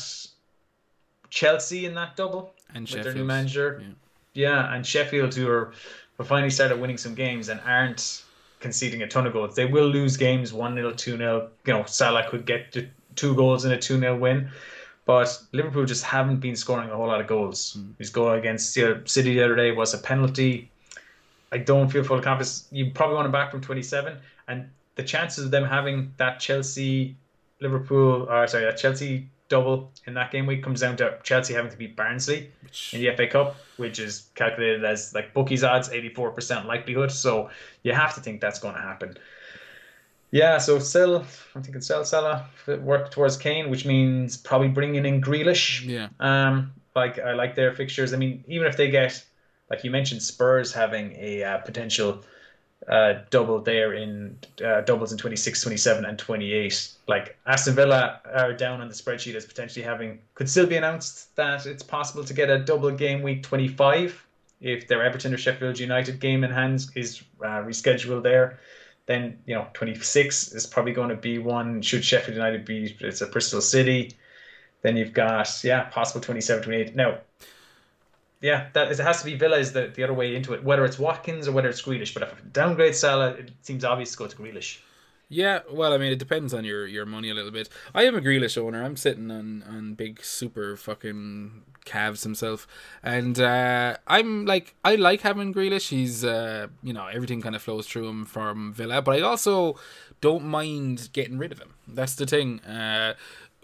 Chelsea in that double. And Sheffield, their new manager. Yeah, and Sheffield, who are finally started winning some games and aren't conceding a ton of goals. They will lose games 1-0, 2-0. Salah could get to 2 goals in a 2-0 win. But Liverpool just haven't been scoring a whole lot of goals. His goal against City the other day was a penalty. I don't feel full of confidence. You probably want him back from 27. And the chances of them having that Chelsea double in that game week comes down to Chelsea having to beat Barnsley in the FA Cup, which is calculated as bookies odds 84% likelihood, so you have to think that's going to happen. So I'm thinking sell Salah, work towards Kane, which means probably bringing in Grealish. I like their fixtures. I mean, even if they get, like you mentioned, Spurs having a potential double there in doubles in 26, 27 and 28. Aston Villa are down on the spreadsheet as potentially having, could still be announced that it's possible to get a double game week 25 if their Everton or Sheffield United game in hand is rescheduled there. Then 26 is probably going to be one, should Sheffield United be, it's a Bristol City. Then you've got possible 27, 28. Now, it has to be Villa is the other way into it, whether it's Watkins or whether it's Grealish. But if I downgrade Salah, it seems obvious to go to Grealish. Yeah, well, I mean, it depends on your money a little bit. I am a Grealish owner. I'm sitting on big super fucking Cavs himself. And I like having Grealish. He's, everything kind of flows through him from Villa. But I also don't mind getting rid of him. That's the thing.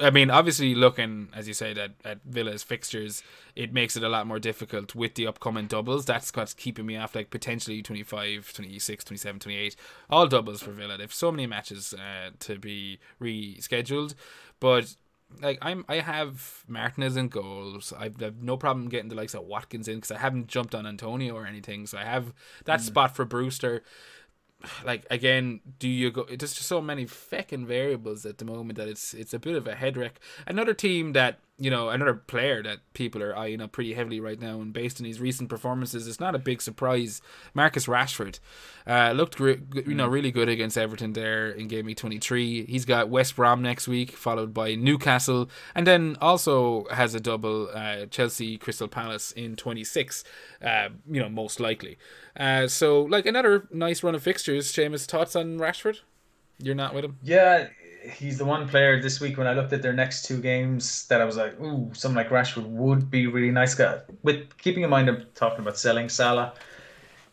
I mean, obviously, looking, as you said, at Villa's fixtures, it makes it a lot more difficult with the upcoming doubles. That's what's keeping me off, potentially 25, 26, 27, 28. All doubles for Villa. They have so many matches to be rescheduled. But, I have Martinez in goals. I have no problem getting the likes of Watkins in, because I haven't jumped on Antonio or anything. So I have that spot for Brewster. Again, do you go? There's just so many feckin' variables at the moment that it's a bit of a head wreck. Another team that, another player that people are eyeing up pretty heavily right now, and based on his recent performances, it's not a big surprise. Marcus Rashford looked really good against Everton there in game week 23. He's got West Brom next week, followed by Newcastle, and then also has a double Chelsea Crystal Palace in 26. Most likely. So another nice run of fixtures. Seamus, thoughts on Rashford? You're not with him? Yeah, he's the one player this week when I looked at their next two games that I was like, ooh, someone like Rashford would be really nice guy. With keeping in mind I'm talking about selling Salah,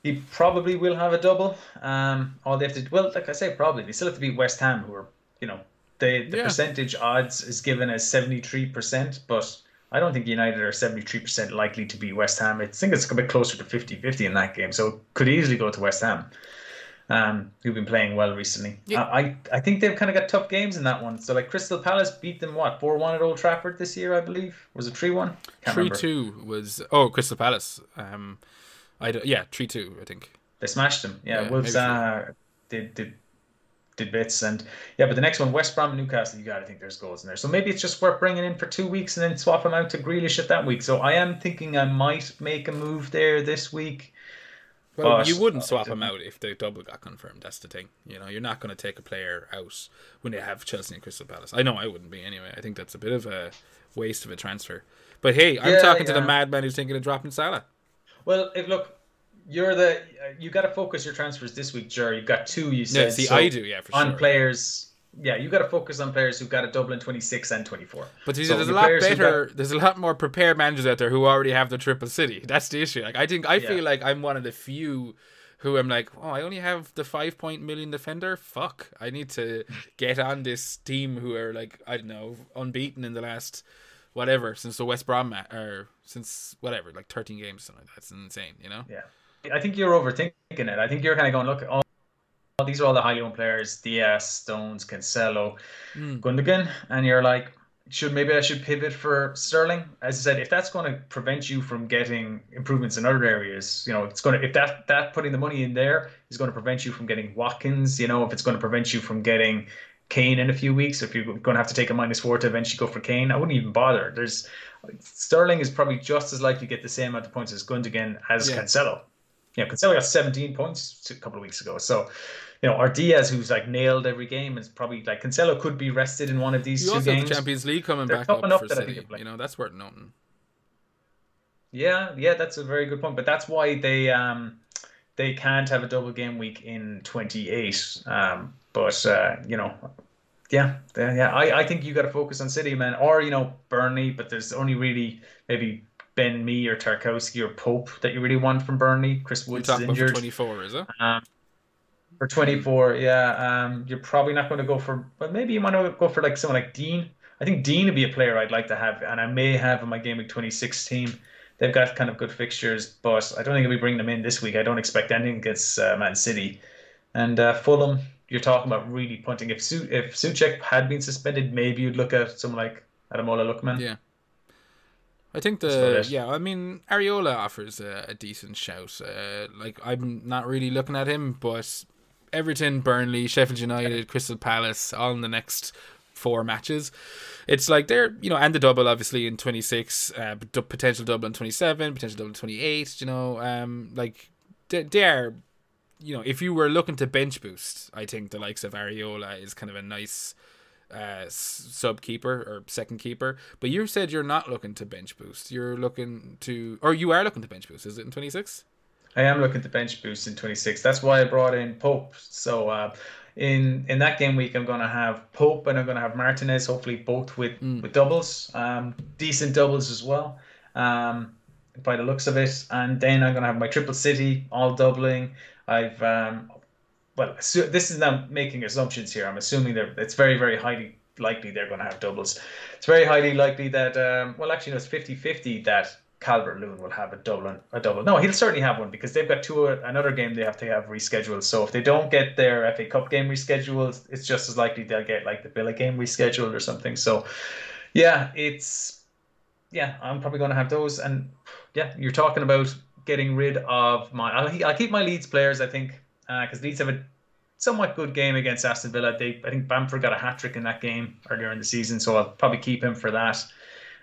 he probably will have a double. All they have to, well, like I say, probably they still have to beat West Ham, who are, you know, the percentage odds is given as 73%, but I don't think United are 73% likely to beat West Ham. I think it's a bit closer to 50-50 in that game, so it could easily go to West Ham. Who've been playing well recently. Yeah. I think they've kind of got tough games in that one. So, like, Crystal Palace beat them, what, 4-1 at Old Trafford this year, I believe? Was it 3-1? 3-2 was... Oh, Crystal Palace. 3-2, I think. They smashed them. Yeah Wolves did bits. And, yeah, but the next one, West Brom and Newcastle, you got to think there's goals in there. So maybe it's just worth bringing in for 2 weeks and then swap them out to Grealish at that week. So I am thinking I might make a move there this week. Well, but you wouldn't swap them out if the double got confirmed. That's the thing. You know, you're not going to take a player out when they have Chelsea and Crystal Palace. I know I wouldn't be anyway. I think that's a bit of a waste of a transfer. But hey, I'm talking to the madman who's thinking of dropping Salah. Well, if, look, you got to focus your transfers this week, Jer. You've got two. You said I do. Yeah, for sure. On players. Yeah, you got to focus on players who've got a double in 26 and 24. But there's a lot more prepared managers out there who already have the triple city. That's the issue. Like, I feel like I'm one of the few who I'm like, oh, I only have the 5 million defender. Fuck, I need to get on this team who are, like, I don't know, unbeaten in the last whatever since the West Brom or since whatever, like 13 games. Something like that. That's insane, you know? Yeah, I think you're overthinking it. I think you're kind of going, look, these are all the highly owned players: Diaz, Stones, Cancelo, Gundogan, and you're like, maybe I should pivot for Sterling. As I said, if that's going to prevent you from getting improvements in other areas, you know, if putting the money in there is going to prevent you from getting Watkins, you know, if it's going to prevent you from getting Kane in a few weeks, if you're going to have to take a -4 to eventually go for Kane, I wouldn't even bother. Sterling is probably just as likely to get the same amount of points as Gundogan as Cancelo. You know, Cancelo got 17 points a couple of weeks ago, so. You know, or Diaz, who's like nailed every game, is probably like Cancelo could be rested in one of these two games. You also have the Champions League coming back up for City. You know, that's worth noting. Yeah, that's a very good point. But that's why they can't have a double game week in 28. I think you got to focus on City, man, or you know Burnley. But there's only really maybe Ben Mee or Tarkowski or Pope that you really want from Burnley. Chris Wood's injured. You're talking about 24, is it? For 24, you're probably not going to go for, but maybe you want to go for like someone like Dean. I think Dean would be a player I'd like to have, and I may have in my Game Week 26 team. They've got kind of good fixtures, but I don't think I'll be bringing them in this week. I don't expect anything against Man City. And Fulham, you're talking about really punting. If Soucek had been suspended, maybe you'd look at someone like Ademola Lookman. Yeah. I think Areola offers a decent shout. I'm not really looking at him, but... Everton, Burnley, Sheffield United, Crystal Palace, all in the next 4 matches. It's like they're, you know, and the double obviously in 26, potential double in 27, potential double in 28. You know, they are, you know, if you were looking to bench boost, I think the likes of Areola is kind of a nice sub keeper or second keeper. But you said you're not looking to bench boost. You are looking to bench boost. Is it in 26? I am looking to bench boost in 26. That's why I brought in Pope. So in that game week, I'm going to have Pope and I'm going to have Martinez, hopefully both with doubles, decent doubles as well, by the looks of it. And then I'm going to have my triple city, all doubling. This is not making assumptions here. I'm assuming it's very, very highly likely they're going to have doubles. It's very highly likely that, it's 50-50 that Calvert-Lewin will have a double. No, he'll certainly have one because they've got another game they have to have rescheduled. So if they don't get their FA Cup game rescheduled, it's just as likely they'll get like the Villa game rescheduled or something. So I'm probably going to have those. And yeah, you're talking about getting rid of I'll keep my Leeds players, I think, because Leeds have a somewhat good game against Aston Villa. I think Bamford got a hat-trick in that game earlier in the season, so I'll probably keep him for that.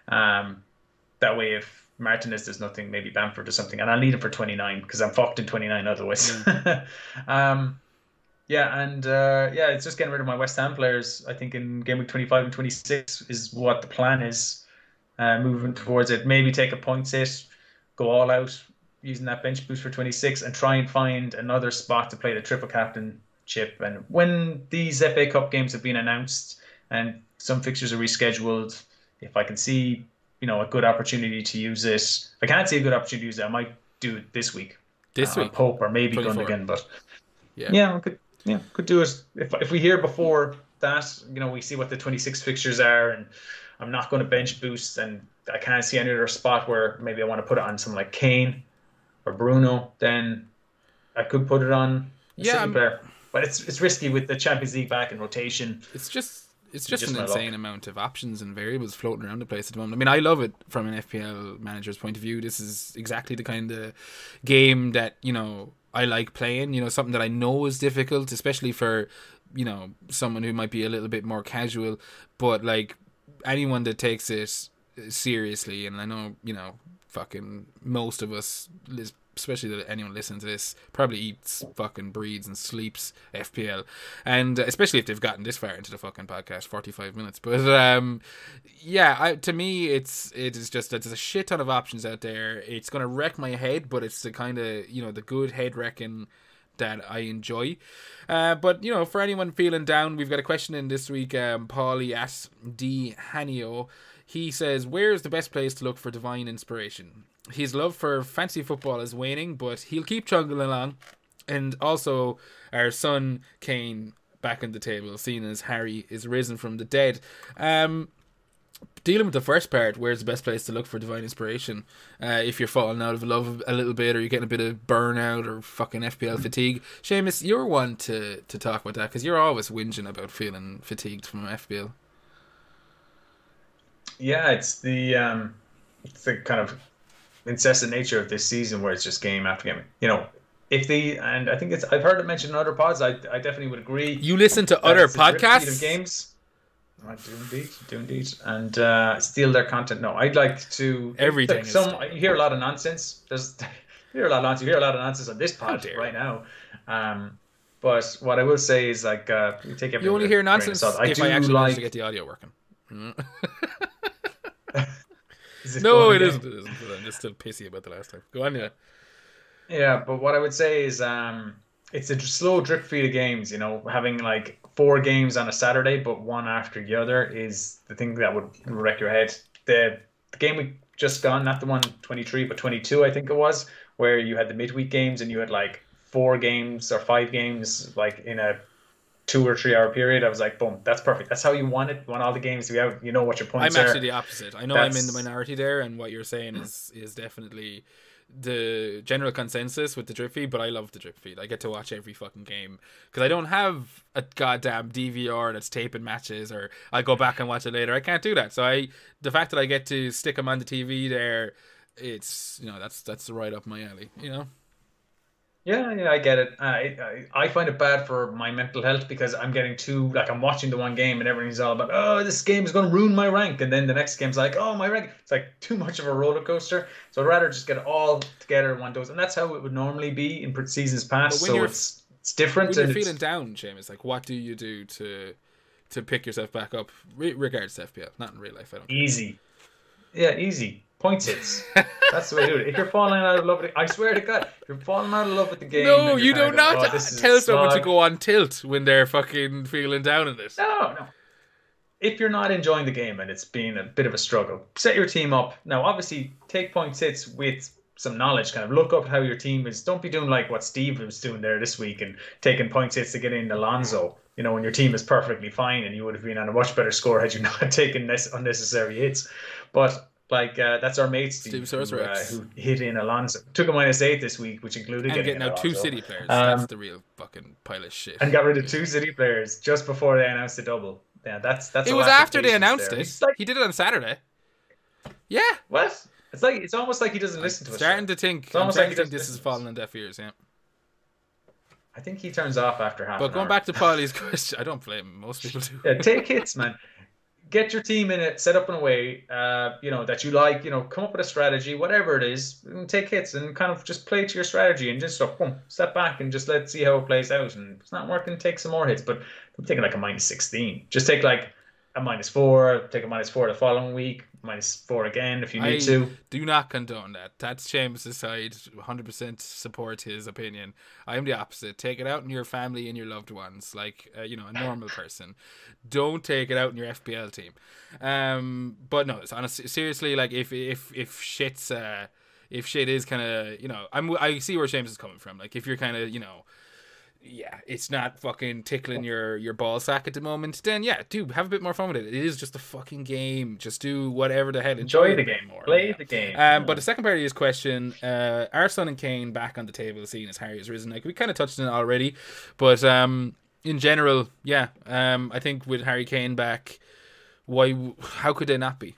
That way, if Martinez does nothing, maybe Bamford or something, and I'll need him for 29 because I'm fucked in 29 otherwise. It's just getting rid of my West Ham players. I think in game week 25 and 26 is what the plan is, moving towards it. Maybe take a points hit, go all out using that bench boost for 26, and try and find another spot to play the triple captain chip. And when these FA Cup games have been announced and some fixtures are rescheduled, if I can see, you know, a good opportunity to use it, if I can't see a good opportunity to use it, I might do it this week. This week, Pope or maybe Gundogan, but yeah, we could do it if we hear before that. You know, we see what the 26 fixtures are, and I'm not going to bench boost, and I can't see any other spot where maybe I want to put it on someone like Kane or Bruno. Then I could put it on a City player, but it's risky with the Champions League back in rotation. It's just an insane amount of options and variables floating around the place at the moment. I mean, I love it from an FPL manager's point of view. This is exactly the kind of game that, you know, I like playing. You know, something that I know is difficult, especially for, you know, someone who might be a little bit more casual. But, like, anyone that takes it seriously, and I know, you know, fucking most of us, especially that anyone listening to this, probably eats, fucking breeds and sleeps FPL, and especially if they've gotten this far into the fucking podcast, 45 minutes. But to me, it is just that there's a shit ton of options out there. It's gonna wreck my head, but it's the kind of, you know, the good head wrecking that I enjoy. But, you know, for anyone feeling down, we've got a question in this week. Paulie asks D Hanio. He says, where is the best place to look for divine inspiration? His love for fantasy football is waning, but he'll keep chugging along. And also, our son, Kane, back on the table, seen as Harry is risen from the dead. Dealing with the first part, where's the best place to look for divine inspiration? If you're falling out of love a little bit, or you're getting a bit of burnout or fucking FPL fatigue. Seamus, you're one to talk about that, because you're always whinging about feeling fatigued from FPL. Yeah, it's the kind of incessant nature of this season, where it's just game after game. You know, I've heard it mentioned in other pods. I definitely would agree. You listen to other podcasts of games. I do indeed, and steal their content. No, I'd like to everything. You hear a lot of nonsense. You hear a lot of nonsense on this pod right now. But what I will say is, like, you take everything. You only hear nonsense if I actually manage to get the audio working. It isn't. I'm just still pissy about the last time. Go on, yeah. Yeah, but what I would say is, it's a slow drip feed of games. You know, having like 4 games on a Saturday, but one after the other, is the thing that would wreck your head. The game we just gone, not the one 23, but 22, I think it was, where you had the midweek games and you had like 4 games or 5 games like in a 2 or 3 hour period. I was like, boom, that's perfect. That's how you want it. Want all the games to be out. You know what your points are. I'm actually the opposite. I know I'm in the minority there, and what you're saying is definitely the general consensus with the drip feed. But I love the drip feed. I get to watch every fucking game because I don't have a goddamn DVR that's taping matches, or I go back and watch it later. I can't do that. So the fact that I get to stick them on the TV there, it's, you know, that's right up my alley. You know. Yeah, I get it. I find it bad for my mental health because I'm getting too, like, I'm watching the one game and everything's all about, oh, this game is going to ruin my rank. And then the next game's like, oh, my rank. It's like too much of a roller coaster. So I'd rather just get it all together in one dose. And that's how it would normally be in seasons past. So it's different. When you're feeling down, James, like, what do you do to pick yourself back up? Regards to FPL, not in real life, I don't care. Easy. Yeah, easy. Points hits. That's the way to do it. If you're falling out of love with it, I swear to God, if you're falling out of love with the game. No, you do not tell someone to go on tilt when they're fucking feeling down in this. No. If you're not enjoying the game and it's been a bit of a struggle, set your team up. Now, obviously, take points hits with some knowledge. Kind of look up how your team is. Don't be doing like what Steve was doing there this week and taking points hits to get in Alonso. You know, when your team is perfectly fine and you would have been on a much better score had you not taken unnecessary hits. But like, that's our mate Steve who hit in Alonso. Took a -8 this week, which included getting out Alonso. 2 City players. That's the real fucking pile of shit. And got rid of 2 City players just before they announced the double. Yeah, that's. It was after they announced it. It's like, he did it on Saturday. Yeah. What? It's like it's almost like he doesn't listen to us. I'm starting to think this is falling on deaf ears. Yeah. I think he turns off after half. But going back to Paulie's question, I don't blame him. Most people do. Yeah, take hits, man. Get your team in it, set up in a way, you know, that you like, you know, come up with a strategy, whatever it is, and take hits and kind of just play to your strategy and just boom, step back and just let's see how it plays out. And if it's not working, take some more hits. But I'm taking like a -16. Just take like a -4, take a -4 the following week, -4 again if you need to. I do not condone that. That's Seamus's side. 100% support his opinion. I am the opposite. Take it out on your family and your loved ones, like a normal person. Don't take it out on your FPL team. But no, it's honestly, seriously, like if shit's if shit is kind of I see where Seamus is coming from. Like if you're kind of Yeah, it's not fucking tickling your ball sack at the moment, then yeah, dude, have a bit more fun with it. It is just a fucking game. Just do whatever the hell. Enjoy the game more. Play the game. But the second part of his question, are Son and Kane back on the table, seeing as Harry has risen? Like, we kind of touched on it already, but in general, yeah, I think with Harry Kane back, how could they not be?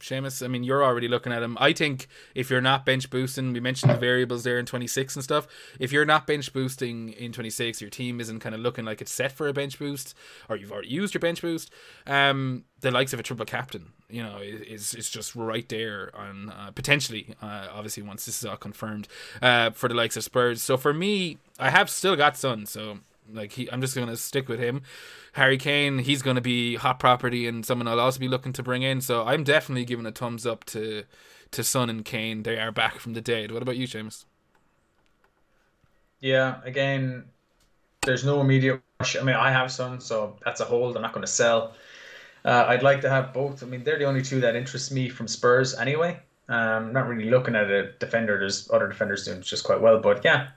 Seamus, I mean, you're already looking at him. I think if you're not bench boosting, we mentioned the variables there in 26 and stuff. If you're not bench boosting in 26, your team isn't kind of looking like it's set for a bench boost, or you've already used your bench boost. The likes of a triple captain, is just right there on potentially, obviously once this is all confirmed, for the likes of Spurs. So for me, I have still got Son, so. I'm just going to stick with him. Harry Kane, he's going to be hot property and someone I'll also be looking to bring in. So I'm definitely giving a thumbs up to Son and Kane. They are back from the dead. What about you, Seamus? Yeah, again, there's no immediate rush. I mean, I have Son, so that's a hold. I'm not going to sell. I'd like to have both. I mean, they're the only two that interest me from Spurs anyway. Not really looking at a defender. There's other defenders doing just quite well, but yeah.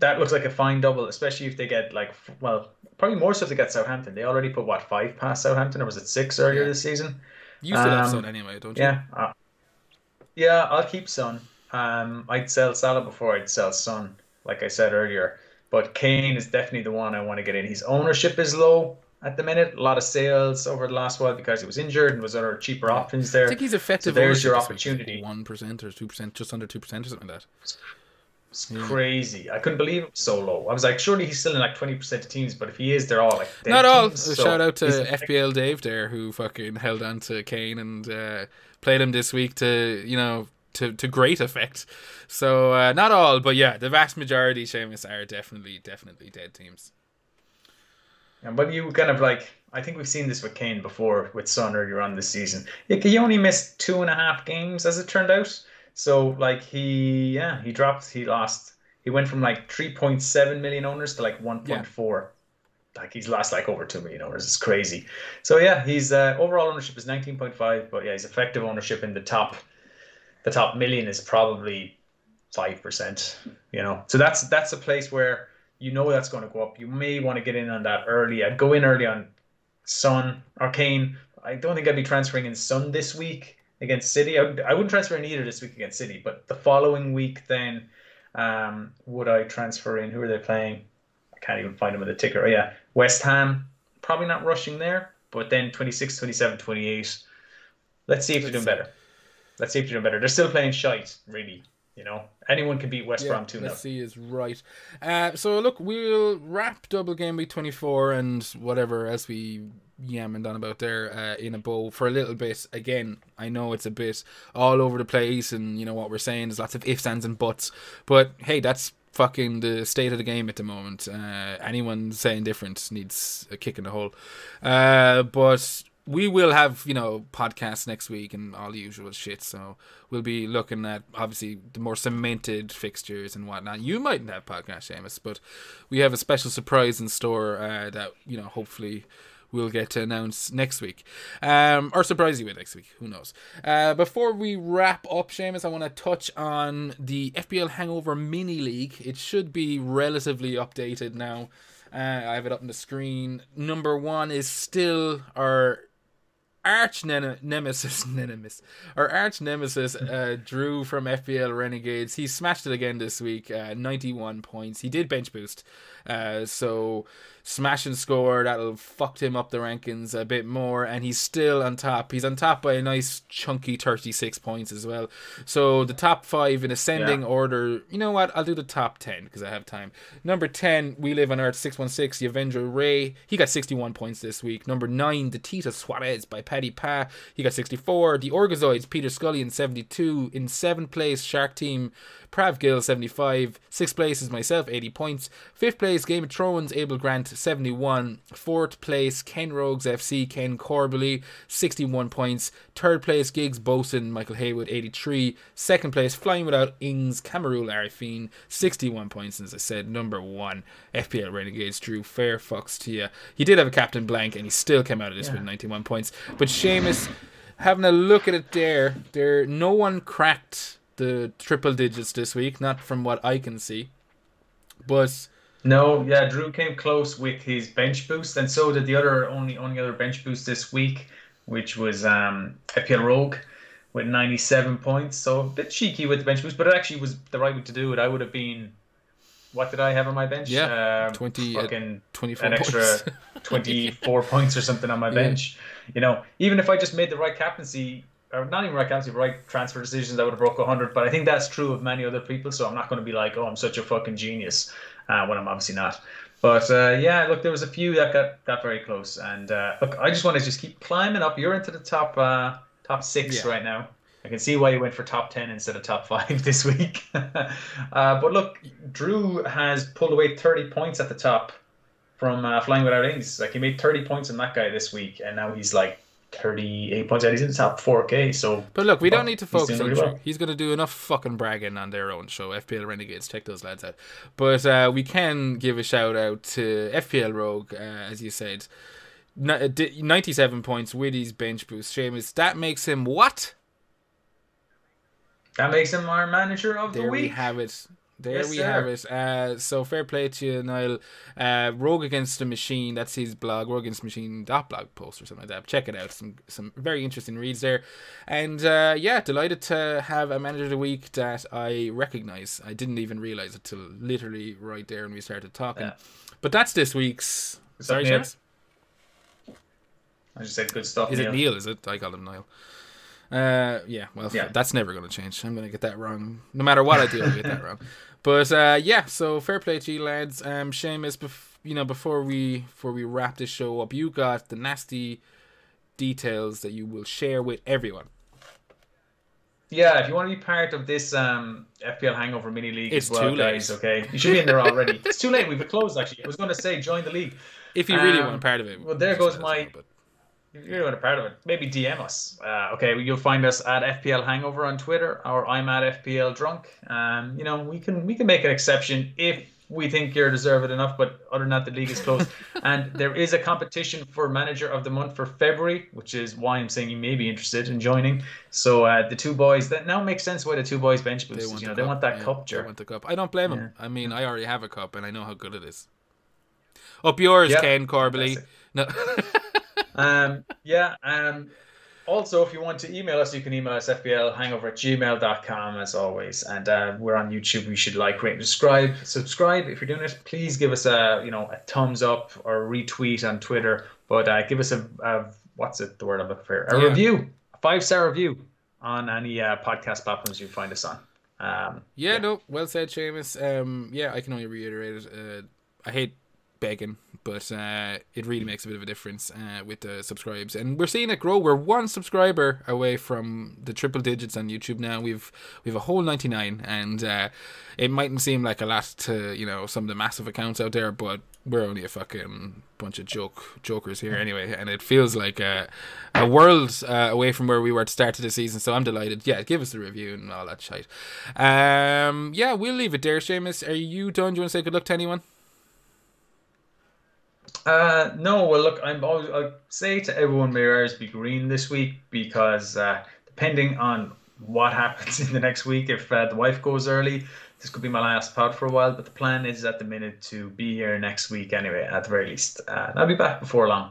That looks like a fine double, especially if they get probably more so if they get Southampton. They already put 5 past Southampton, or was it 6 earlier this season? You still have Son anyway, don't you? Yeah, I'll keep Son. I'd sell Salah before I'd sell Son, like I said earlier. But Kane is definitely the one I want to get in. His ownership is low at the minute. A lot of sales over the last while because he was injured and was other cheaper options there. I think he's effective. So there's your opportunity. 1% or 2%, just under 2% or something like that. It's crazy. I couldn't believe it was so low. I was like, surely he's still in 20% of teams, but if he is, they're all dead not all. Teams, so shout out to FPL Dave there, who fucking held on to Kane and played him this week to great effect. So not all, but yeah, the vast majority, Seamus, are definitely dead teams. And when you I think we've seen this with Kane before with Son earlier on this season. He only missed 2.5 games as it turned out. So, he lost. He went from 3.7 million owners to 1.4. Yeah. He's lost over 2 million owners. It's crazy. So, yeah, his overall ownership is 19.5. But, yeah, his effective ownership in the top million is probably 5%. So that's a place where that's going to go up. You may want to get in on that early. I'd go in early on Son or Kane. I don't think I'd be transferring in Son this week against City. I wouldn't transfer in either this week against City, but the following week then would I transfer in? Who are they playing? I can't even find them with a ticker. Oh, yeah, West Ham. Probably not rushing there, but then 26, 27, 28. Let's see if they're doing better. They're still playing shite, really. Anyone can beat West Brom 2-0. Let's see is right. So, look, we'll wrap double game week 24 and whatever else we yam and done about there in a bowl for a little bit. Again, I know it's a bit all over the place and, what we're saying, there's lots of ifs, ands and buts. But, hey, that's fucking the state of the game at the moment. Anyone saying different needs a kick in the hole. But we will have, podcasts next week and all the usual shit. So we'll be looking at, obviously, the more cemented fixtures and whatnot. You mightn't have podcasts, Seamus, but we have a special surprise in store that, hopefully we'll get to announce next week. Or surprise you with next week. Who knows? Before we wrap up, Seamus, I want to touch on the FPL Hangover Mini League. It should be relatively updated now. I have it up on the screen. Number 1 is still our arch nemesis Drew from FPL Renegades. He smashed it again this week, 91 points. He did bench boost, so smash and score, that'll fucked him up the rankings a bit more, and he's still on top. He's on top by a nice chunky 36 points as well. So the top 5 in ascending order. You know what, I'll do the top 10 because I have time. Number 10, We Live on Earth 616, Yavendra Ray. He got 61 points this week. Number 9, the Tita Suarez by Pep. Paddy Pa, he got 64. The Orgazoids, Peter Scully in 72. In 7th place, Shark Team, Prav Gill, 75. 6th place is myself, 80 points. 5th place, Game of Thrones, Abel Grant, 71. 4th place, Ken Rogues FC, Ken Corbally, 61 points. 3rd place, Giggs Bosun, Michael Haywood, 83. 2nd place, Flying Without Ings, Camerool Arifin, 61 points. As I said, number 1, FPL Renegades, Drew Fairfox to you. He did have a captain blank and he still came out of this with 91 points. But Seamus, having a look at it there, no one cracked the triple digits this week, not from what I can see. But no, yeah, Drew came close with his bench boost, and so did the only other bench boost this week, which was FPL Rogue with 97 points. So a bit cheeky with the bench boost, but it actually was the right way to do it. I would have been, what did I have on my bench? Yeah, 24 points. Extra 24 points or something on my bench. Yeah. You know, even if I just made the right captaincy, or not even right captaincy, but right transfer decisions, I would have broke 100. But I think that's true of many other people, so I'm not going to be like, oh, I'm such a fucking genius, when I'm obviously not. But yeah, look, there was a few that got very close. And look, I just want to just keep climbing up. You're into the top 6 right now. I can see why you went for top 10 instead of top 5 this week. But look, Drew has pulled away 30 points at the top from Flying Without Wings. Like, he made 30 points on that guy this week, and now he's like 38 points out. He's in the top 4K. So, but look, we don't need to focus on Drew. Well, he's going to do enough fucking bragging on their own show. FPL Renegades, check those lads out. But we can give a shout out to FPL Rogue, as you said. 97 points with his bench boost. Seamus, that makes him what? That makes him our manager of the week. There we have it. So fair play to you, Niall. Rogue Against the Machine, that's his blog, rogueagainstthemachine.blogpost or something like that. Check it out. Some very interesting reads there. And yeah, delighted to have a manager of the week that I recognise. I didn't even realise it till literally right there when we started talking. Yeah. But that's this week's... Sorry, James? I just said good stuff. Is Neil. It Neil, is it? I call him Niall. That's never going to change. I'm going to get that wrong no matter what I do. I get that wrong. But so fair play to you, lads. Seamus, before we wrap this show up, you got the nasty details that you will share with everyone. Yeah, if you want to be part of this FPL Hangover mini league, it's as well, too late, guys. Okay, you should be in there already. It's too late. We've been closed. Actually, I was going to say join the league if you really want part of it. Well, there goes my. You're not a part of it. Maybe DM us. You'll find us at FPL Hangover on Twitter, or I'm at FPL Drunk. We can make an exception if we think you're deserved enough, but other than that, the league is closed. And there is a competition for Manager of the Month for February, which is why I'm saying you may be interested in joining. So the two boys, that now makes sense why the two boys bench boost. They want that cup, Jer. They want the cup. I don't blame them. I mean, I already have a cup, and I know how good it is. Up yours, Ken Corbally. No. Also, if you want to email us, you can email us fblhangover@gmail.com as always. And we're on YouTube. You should like, rate, and subscribe. If you're doing it, please give us a thumbs up or retweet on Twitter. But give us review, a 5-star review on any podcast platforms you find us on. Well said, Seamus. I can only reiterate it. I hate begging, but it really makes a bit of a difference with the subscribes, and we're seeing it grow. We're one subscriber away from the triple digits on YouTube now. We've a whole 99, and it mightn't seem like a lot to some of the massive accounts out there, but we're only a fucking bunch of jokers here anyway, and it feels like a world away from where we were at the start of the season. So I'm delighted. Yeah, give us the review and all that shite. We'll leave it there. Seamus, are you done? Do you want to say good luck to anyone? I'll say to everyone, may your eyes be green this week, because depending on what happens in the next week, if the wife goes early, this could be my last pod for a while, but the plan is at the minute to be here next week anyway, at the very least. I'll be back before long,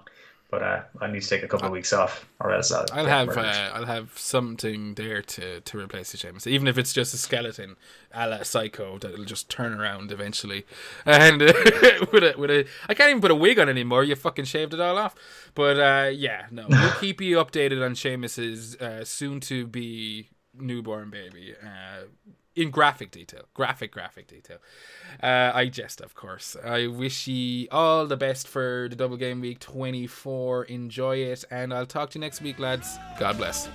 but I need to take a couple of weeks off, or else I'll have something there to replace the Seamus, even if it's just a skeleton a la Psycho that'll just turn around eventually. And I can't even put a wig on anymore. You fucking shaved it all off. But we'll keep you updated on Seamus's soon to be newborn baby. in graphic detail. I jest, of course. I wish ye all the best for the double game week 24. Enjoy it, and I'll talk to you next week, lads. God bless.